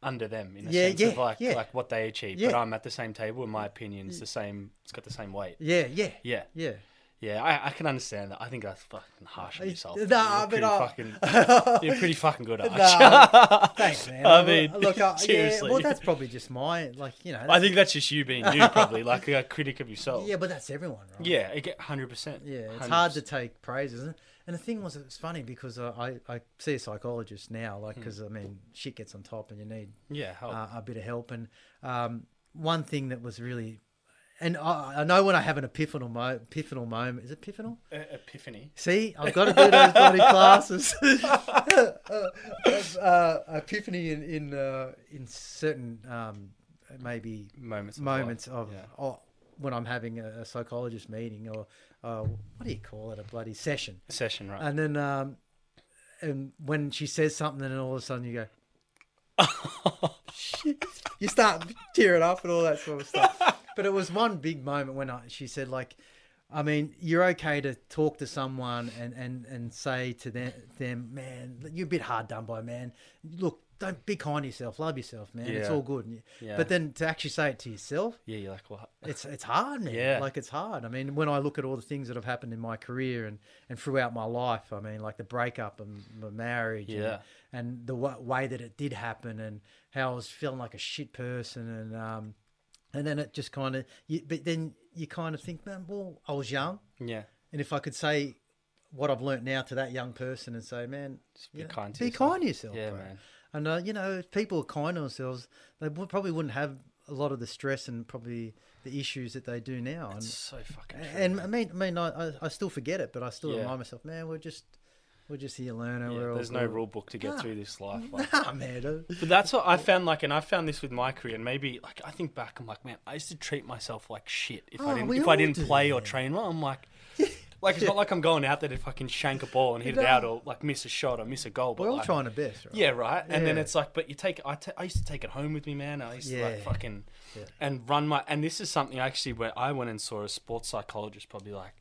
under them in a yeah, sense yeah, of like yeah. like what they achieve, yeah. but I'm at the same table. In my opinion, it's the same. It's got the same weight. Yeah, yeah, yeah, yeah, yeah. I, I can understand that. I think that's fucking harsh on yourself. No, nah, you're, I mean, fucking, you're pretty fucking good, Arch. Nah, thanks, man. I mean, look, I, seriously. Yeah, well, that's probably just my like you know. I think that's just you being you, probably like a critic of yourself. Yeah, but that's everyone, right? Yeah, I get hundred percent. Yeah, it's one hundred percent. Hard to take praise, isn't it? And the thing was, it's funny because I, I, I see a psychologist now, like because hmm. I mean, shit gets on top, and you need yeah help. Uh, a bit of help. And um, one thing that was really. And I, I know when I have an epiphanal, mo- epiphanal moment... Is it epiphanal? Uh, epiphany. See? I've got to do those bloody classes. uh, uh, epiphany in in, uh, in certain um, maybe... Moments. Moments of... of yeah. oh, when I'm having a, a psychologist meeting or... Uh, what do you call it? A bloody session. A session, right. And then... Um, and when she says something, and all of a sudden you go, oh, shit. You start tearing up and all that sort of stuff. But it was one big moment when I, she said, like, I mean, you're okay to talk to someone and, and, and say to them, them, man, you're a bit hard done by, man. Look, don't be kind to yourself. Love yourself, man. Yeah. It's all good. Yeah. But then to actually say it to yourself. Yeah, you're like, what? It's it's hard, man. Yeah. Like, it's hard. I mean, when I look at all the things that have happened in my career and, and throughout my life, I mean, like the breakup of my marriage yeah. and, and the w- way that it did happen and how I was feeling like a shit person. And um, and then it just kind of – but then you kind of think, man, well, I was young. Yeah. And if I could say what I've learned now to that young person and say, man, just be, you know, kind, to be kind to yourself. Yeah, bro. man. And, uh, you know, if people are kind to themselves, they probably wouldn't have a lot of the stress and probably the issues that they do now. It's so fucking true. And, I mean, I, mean, I, I still forget it, but I still yeah. remind myself, man, we're just we're just here learning. Yeah, there's all, no rule book to get nah, through this life. Like. Nah, man. But that's what I found, like, and I found this with my career, and maybe, like, I think back, I'm like, man, I used to treat myself like shit if oh, I didn't, if I didn't play that. or train well. I'm like... Like, it's yeah. not like I'm going out there to fucking shank a ball and hit it out or, like, miss a shot or miss a goal. But We're all like, trying our best, right? Yeah, right? Yeah. And then it's like, but you take... I, t- I used to take it home with me, man. I used yeah. to, like, fucking... Yeah. And run my... And this is something, actually, where I went and saw a sports psychologist probably, like,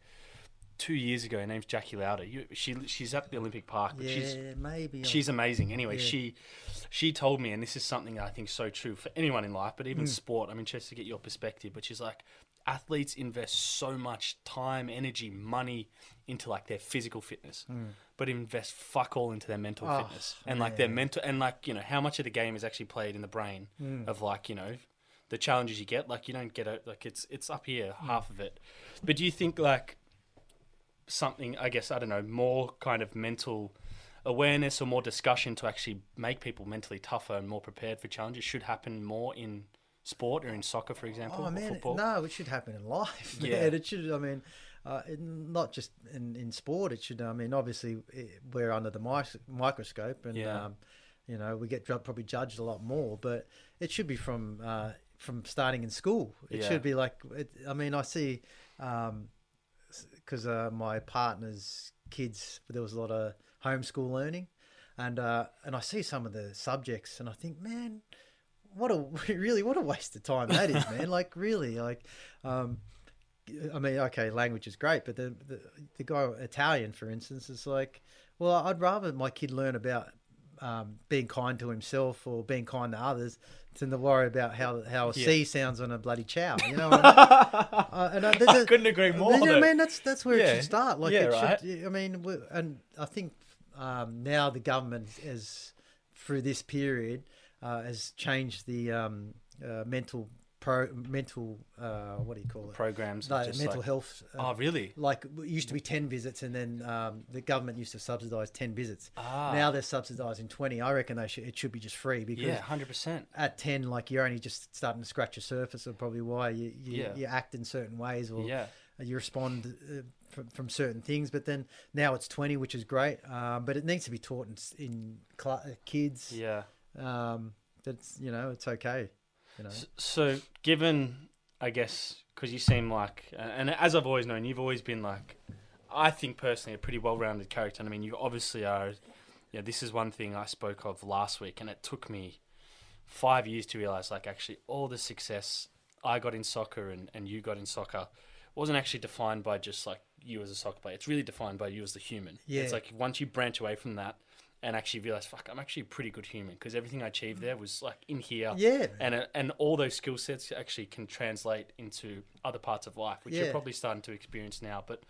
two years ago. Her name's Jackie Lauder. You, she, she's at the Olympic Park. But yeah, she's, maybe. She's amazing. Anyway, yeah. she she told me, and this is something that I think is so true for anyone in life, but even mm. sport. I'm interested to get your perspective. But she's like... Athletes invest so much time, energy, money into like their physical fitness, mm. but invest fuck all into their mental oh, fitness and man. like their mental and like, you know, how much of the game is actually played in the brain mm. of like, you know, the challenges you get, like you don't get it, like it's, it's up here, mm. half of it. But do you think like something, I guess, I don't know, more kind of mental awareness or more discussion to actually make people mentally tougher and more prepared for challenges should happen more in sport or in soccer, for example? Oh man, football? No, it should happen in life. Yeah, man. It should. I mean, uh, it, not just in, in sport. It should. I mean, obviously, it, we're under the mic- microscope, and yeah. um, you know, we get probably judged a lot more. But it should be from uh, from starting in school. It yeah. should be like. It, I mean, I see because um, uh, my partner's kids, there was a lot of homeschool learning, and uh, and I see some of the subjects, and I think, man. What a really what a waste of time that is, man. Like really, like, um, I mean, okay, language is great, but the, the the guy Italian, for instance, is like, well, I'd rather my kid learn about um, being kind to himself or being kind to others than to worry about how how a yeah. C sounds on a bloody chow. You know, what I mean? uh, and, uh, I a, couldn't agree more. You know, I mean, that's that's where yeah. it should start. Like, yeah, it right. should, I mean, and I think um, now the government is through this period. Uh, has changed the um, uh, mental pro mental uh, what do you call it programs? No, mental like, health. Uh, oh, really? Like it used to be ten visits, and then um, the government used to subsidise ten visits. Ah. Now they're subsidising twenty. I reckon they should. It should be just free because yeah, hundred percent. At ten, like you're only just starting to scratch the surface of probably why you you, yeah. you act in certain ways or yeah. you respond. Uh, From, from certain things, but then now it's twenty, which is great. Um, but it needs to be taught in, in cl- kids. Yeah. Um, that's, you know, it's okay, you know. So, so given, I guess, because you seem like, and as I've always known, you've always been like, I think personally, a pretty well-rounded character. And I mean, you obviously are, yeah, this is one thing I spoke of last week, and it took me five years to realize, like, actually all the success I got in soccer and, and you got in soccer wasn't actually defined by just like you as a soccer player. It's really defined by you as the human. Yeah. It's like once you branch away from that, and actually realize, fuck, I'm actually a pretty good human because everything I achieved there was like in here. Yeah. And and all those skill sets actually can translate into other parts of life, which yeah. you're probably starting to experience now. But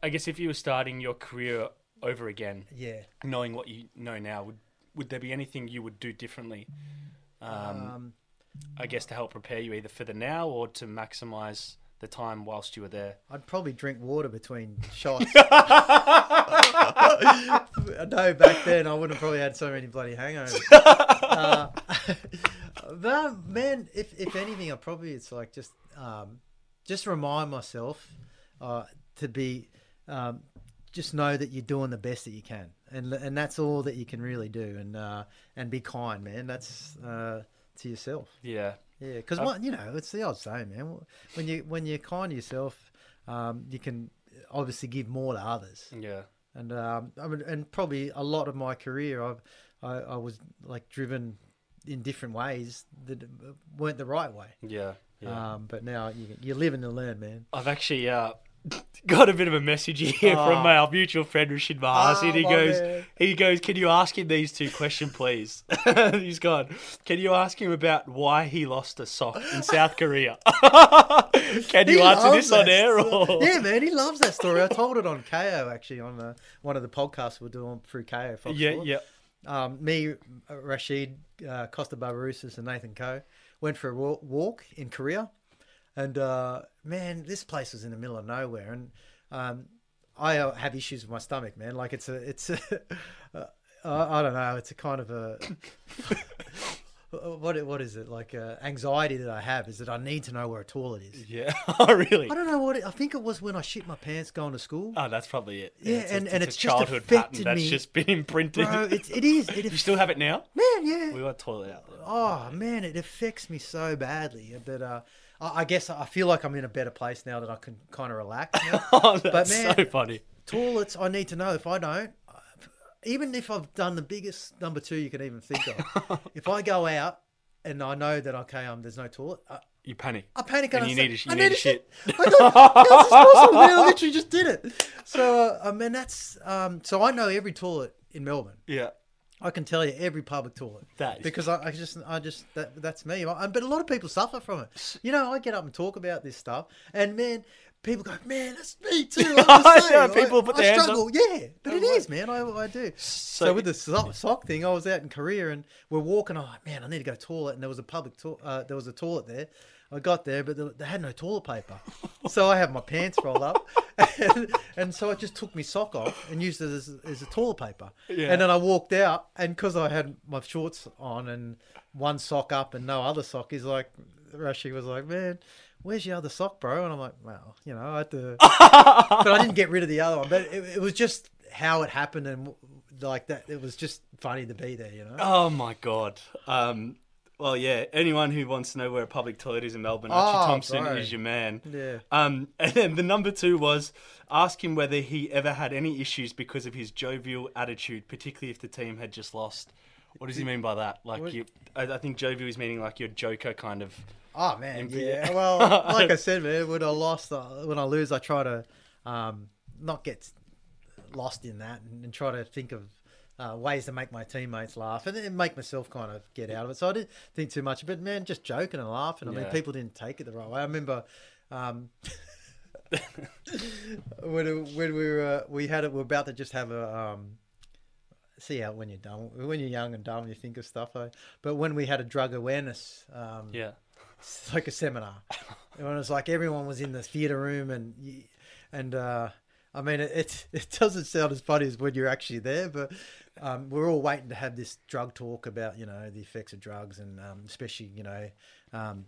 I guess if you were starting your career over again, yeah, knowing what you know now, would, would there be anything you would do differently? Um, um, I guess to help prepare you either for the now or to maximize the time whilst you were there. I'd probably drink water between shots. I know back then I wouldn't have probably had so many bloody hangovers. Uh, but man, if if anything, I probably it's like just um, just remind myself uh, to be um, just know that you're doing the best that you can, and and that's all that you can really do, and uh, and be kind, man. That's uh, to yourself. Yeah, yeah. Because you know, it's the old saying, man. When you when you're kind to yourself, um, you can obviously give more to others. Yeah. And um, I mean, and probably a lot of my career, I've, I I was like driven in different ways that weren't the right way. Yeah. yeah. Um, but now you you live and you learn, man. I've actually uh, got a bit of a message here oh. from our mutual friend Rashid Mahazi. Oh, he goes, man. he goes, can you ask him these two questions, please? He's gone. Can you ask him about why he lost a sock in South Korea? Can you he answer this on air? Or... Yeah, man, he loves that story. I told it on K O actually on uh, one of the podcasts we're doing through K O. Fox yeah, Sports. yeah. Um, me, Rashid, uh, Costa Barbarousis and Nathan Coe went for a walk in Korea, and uh, man, this place was in the middle of nowhere, and um, I have issues with my stomach, man. Like it's a, it's, a, uh, I don't know, it's a kind of a, what what is it like? Uh, anxiety that I have is that I need to know where a toilet is. Yeah, oh really? I don't know what. It, I think it was when I shit my pants going to school. Oh, that's probably it. Yeah, yeah it's, and it's, and it's, it's a childhood just pattern that's me. just been imprinted. Bro, it, it is. It, you still have it now, man? Yeah. We got toilet out there. Oh man, it affects me so badly that uh, I, I guess I feel like I'm in a better place now that I can kind of relax. Now. Oh, that's but, man, so funny. Toilets, I need to know. If I don't. Even if I've done the biggest number two you can even think of, if I go out and I know that, okay, um, there's no toilet. I, you panic. I panic. And, and you, I need, say, a, you I need a shit. shit. I, got, possible, man. I literally just did it. So, uh, I mean, that's, um, so I know every toilet in Melbourne. Yeah. I can tell you every public toilet. That is because I, I just, I just that, that's me. I, but a lot of people suffer from it. You know, I get up and talk about this stuff and man, people go, man, that's me too. I'm the same. Yeah, people I, put their I hands struggle, up. yeah, but it is, man. I, I do. So, so with the sock, sock thing, I was out in Korea and we're walking. Oh man, I need to go to the toilet, and there was a public to- uh, there was a toilet there. I got there, but they had no toilet paper, so I had my pants rolled up, and, and so I just took my sock off and used it as, as a toilet paper. Yeah. And then I walked out, and because I had my shorts on and one sock up and no other sock, he's like, Rashi was like, man, where's your other sock, bro? And I'm like, well, you know, I had to, but I didn't get rid of the other one. But it, it was just how it happened, and like that, it was just funny to be there, you know. Oh my god. Um, well, yeah. Anyone who wants to know where a public toilet is in Melbourne, oh, Archie Thompson bro. is your man. Yeah. Um, and then the number two was ask him whether he ever had any issues because of his jovial attitude, particularly if the team had just lost. What does he mean by that? Like, what? you, I think jovial is meaning like your joker kind of. Oh man, yeah. Well, like I said, man, when I lost, when I lose, I try to um, not get lost in that, and, and try to think of uh, ways to make my teammates laugh and, and make myself kind of get out of it. So I didn't think too much, but man, just joking and laughing. I yeah. mean, people didn't take it the right way. I remember um, when it, when we were we had it, we were about to just have a. Um, See how when you're dumb, when you're young and dumb, you think of stuff. But when we had a drug awareness, um, yeah, it's like a seminar, and it was like everyone was in the theatre room, and you, and uh, I mean, it, it it doesn't sound as funny as when you're actually there, but um, we're all waiting to have this drug talk about, you know, the effects of drugs, and um, especially, you know, um,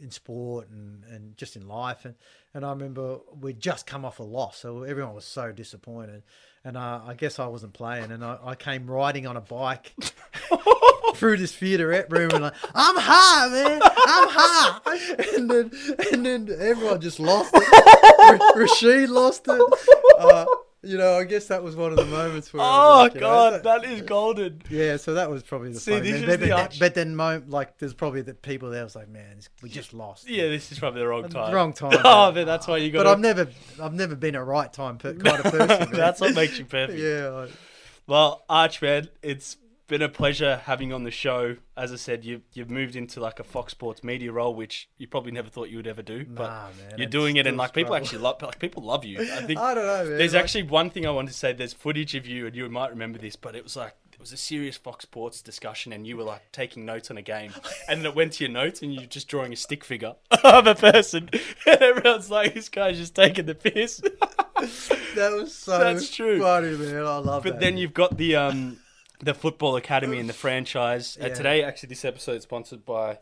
in sport and, and just in life, and and I remember we'd just come off a loss, so everyone was so disappointed. And uh, I guess I wasn't playing, and I, I came riding on a bike through this theaterette room, and I, I'm high, man, I'm high. And then, and then everyone just lost it. Rashid lost it. Uh, you know, I guess that was one of the moments where. Oh like, God, know, that, that is golden. Yeah, so that was probably the. See, funny, this man. Is but, the but, but then, mo- like, there's probably the people there was like, man, we just lost. Yeah, man. This is probably the wrong time. Wrong time. Oh, but that's why you got. But to... I've never, I've never been a right time per- kind of person. That's what makes you perfect. Yeah. Like... Well, Arch, man, it's been a pleasure having you on the show. As I said, you've you've moved into like a Fox Sports media role, which you probably never thought you would ever do. But nah, man, you're doing it, and like struggle. people actually love, like people love you. I think I don't know. Man, there's like... actually one thing I wanted to say. There's footage of you, and you might remember this, but it was like it was a serious Fox Sports discussion, and you were like taking notes on a game, and then it went to your notes, and you're just drawing a stick figure of a person, and everyone's like, "This guy's just taking the piss." That was so. That's true. Funny, man. I love. But that, then man. You've got the um. The Football Academy and the franchise. Yeah. Uh, today, actually, this episode is sponsored by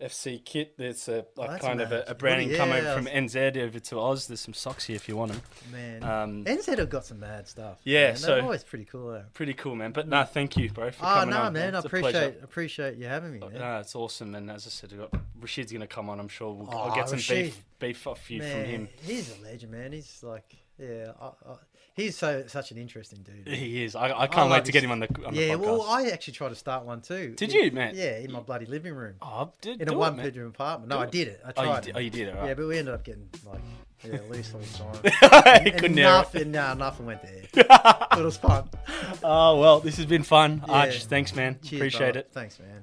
F C Kit. It's a like oh, kind nice. of a, a branding yeah, come over was... from N Z over to Oz. There's some socks here if you want them. Man, um, N Z have got some mad stuff. Yeah, man. So they're always pretty cool. Though. Pretty cool, man. But no, nah, thank you, bro. For oh coming no, on. man, it's I appreciate appreciate you having me. Man. No, it's awesome. And as I said, we've got, Rashid's gonna come on. I'm sure we'll, oh, I'll get some Rashid. beef beef off you man, from him. He's a legend, man. He's like. Yeah, I, I, he's so such an interesting dude. He is. I, I can't I wait to his... get him on the, on yeah, the podcast. Yeah, well, I actually tried to start one too. Did in, you, man? Yeah, in my bloody living room. Oh, did in a one-bedroom apartment. No, do I did it. I tried. Oh, you did, oh, you did it. Right. Yeah, but we ended up getting like yeah, loosely signed. He couldn't hear it. And uh, nothing went there. But it was fun. Oh well, this has been fun. Yeah. Arch, thanks, man. Cheers, Appreciate brother. it. Thanks, man.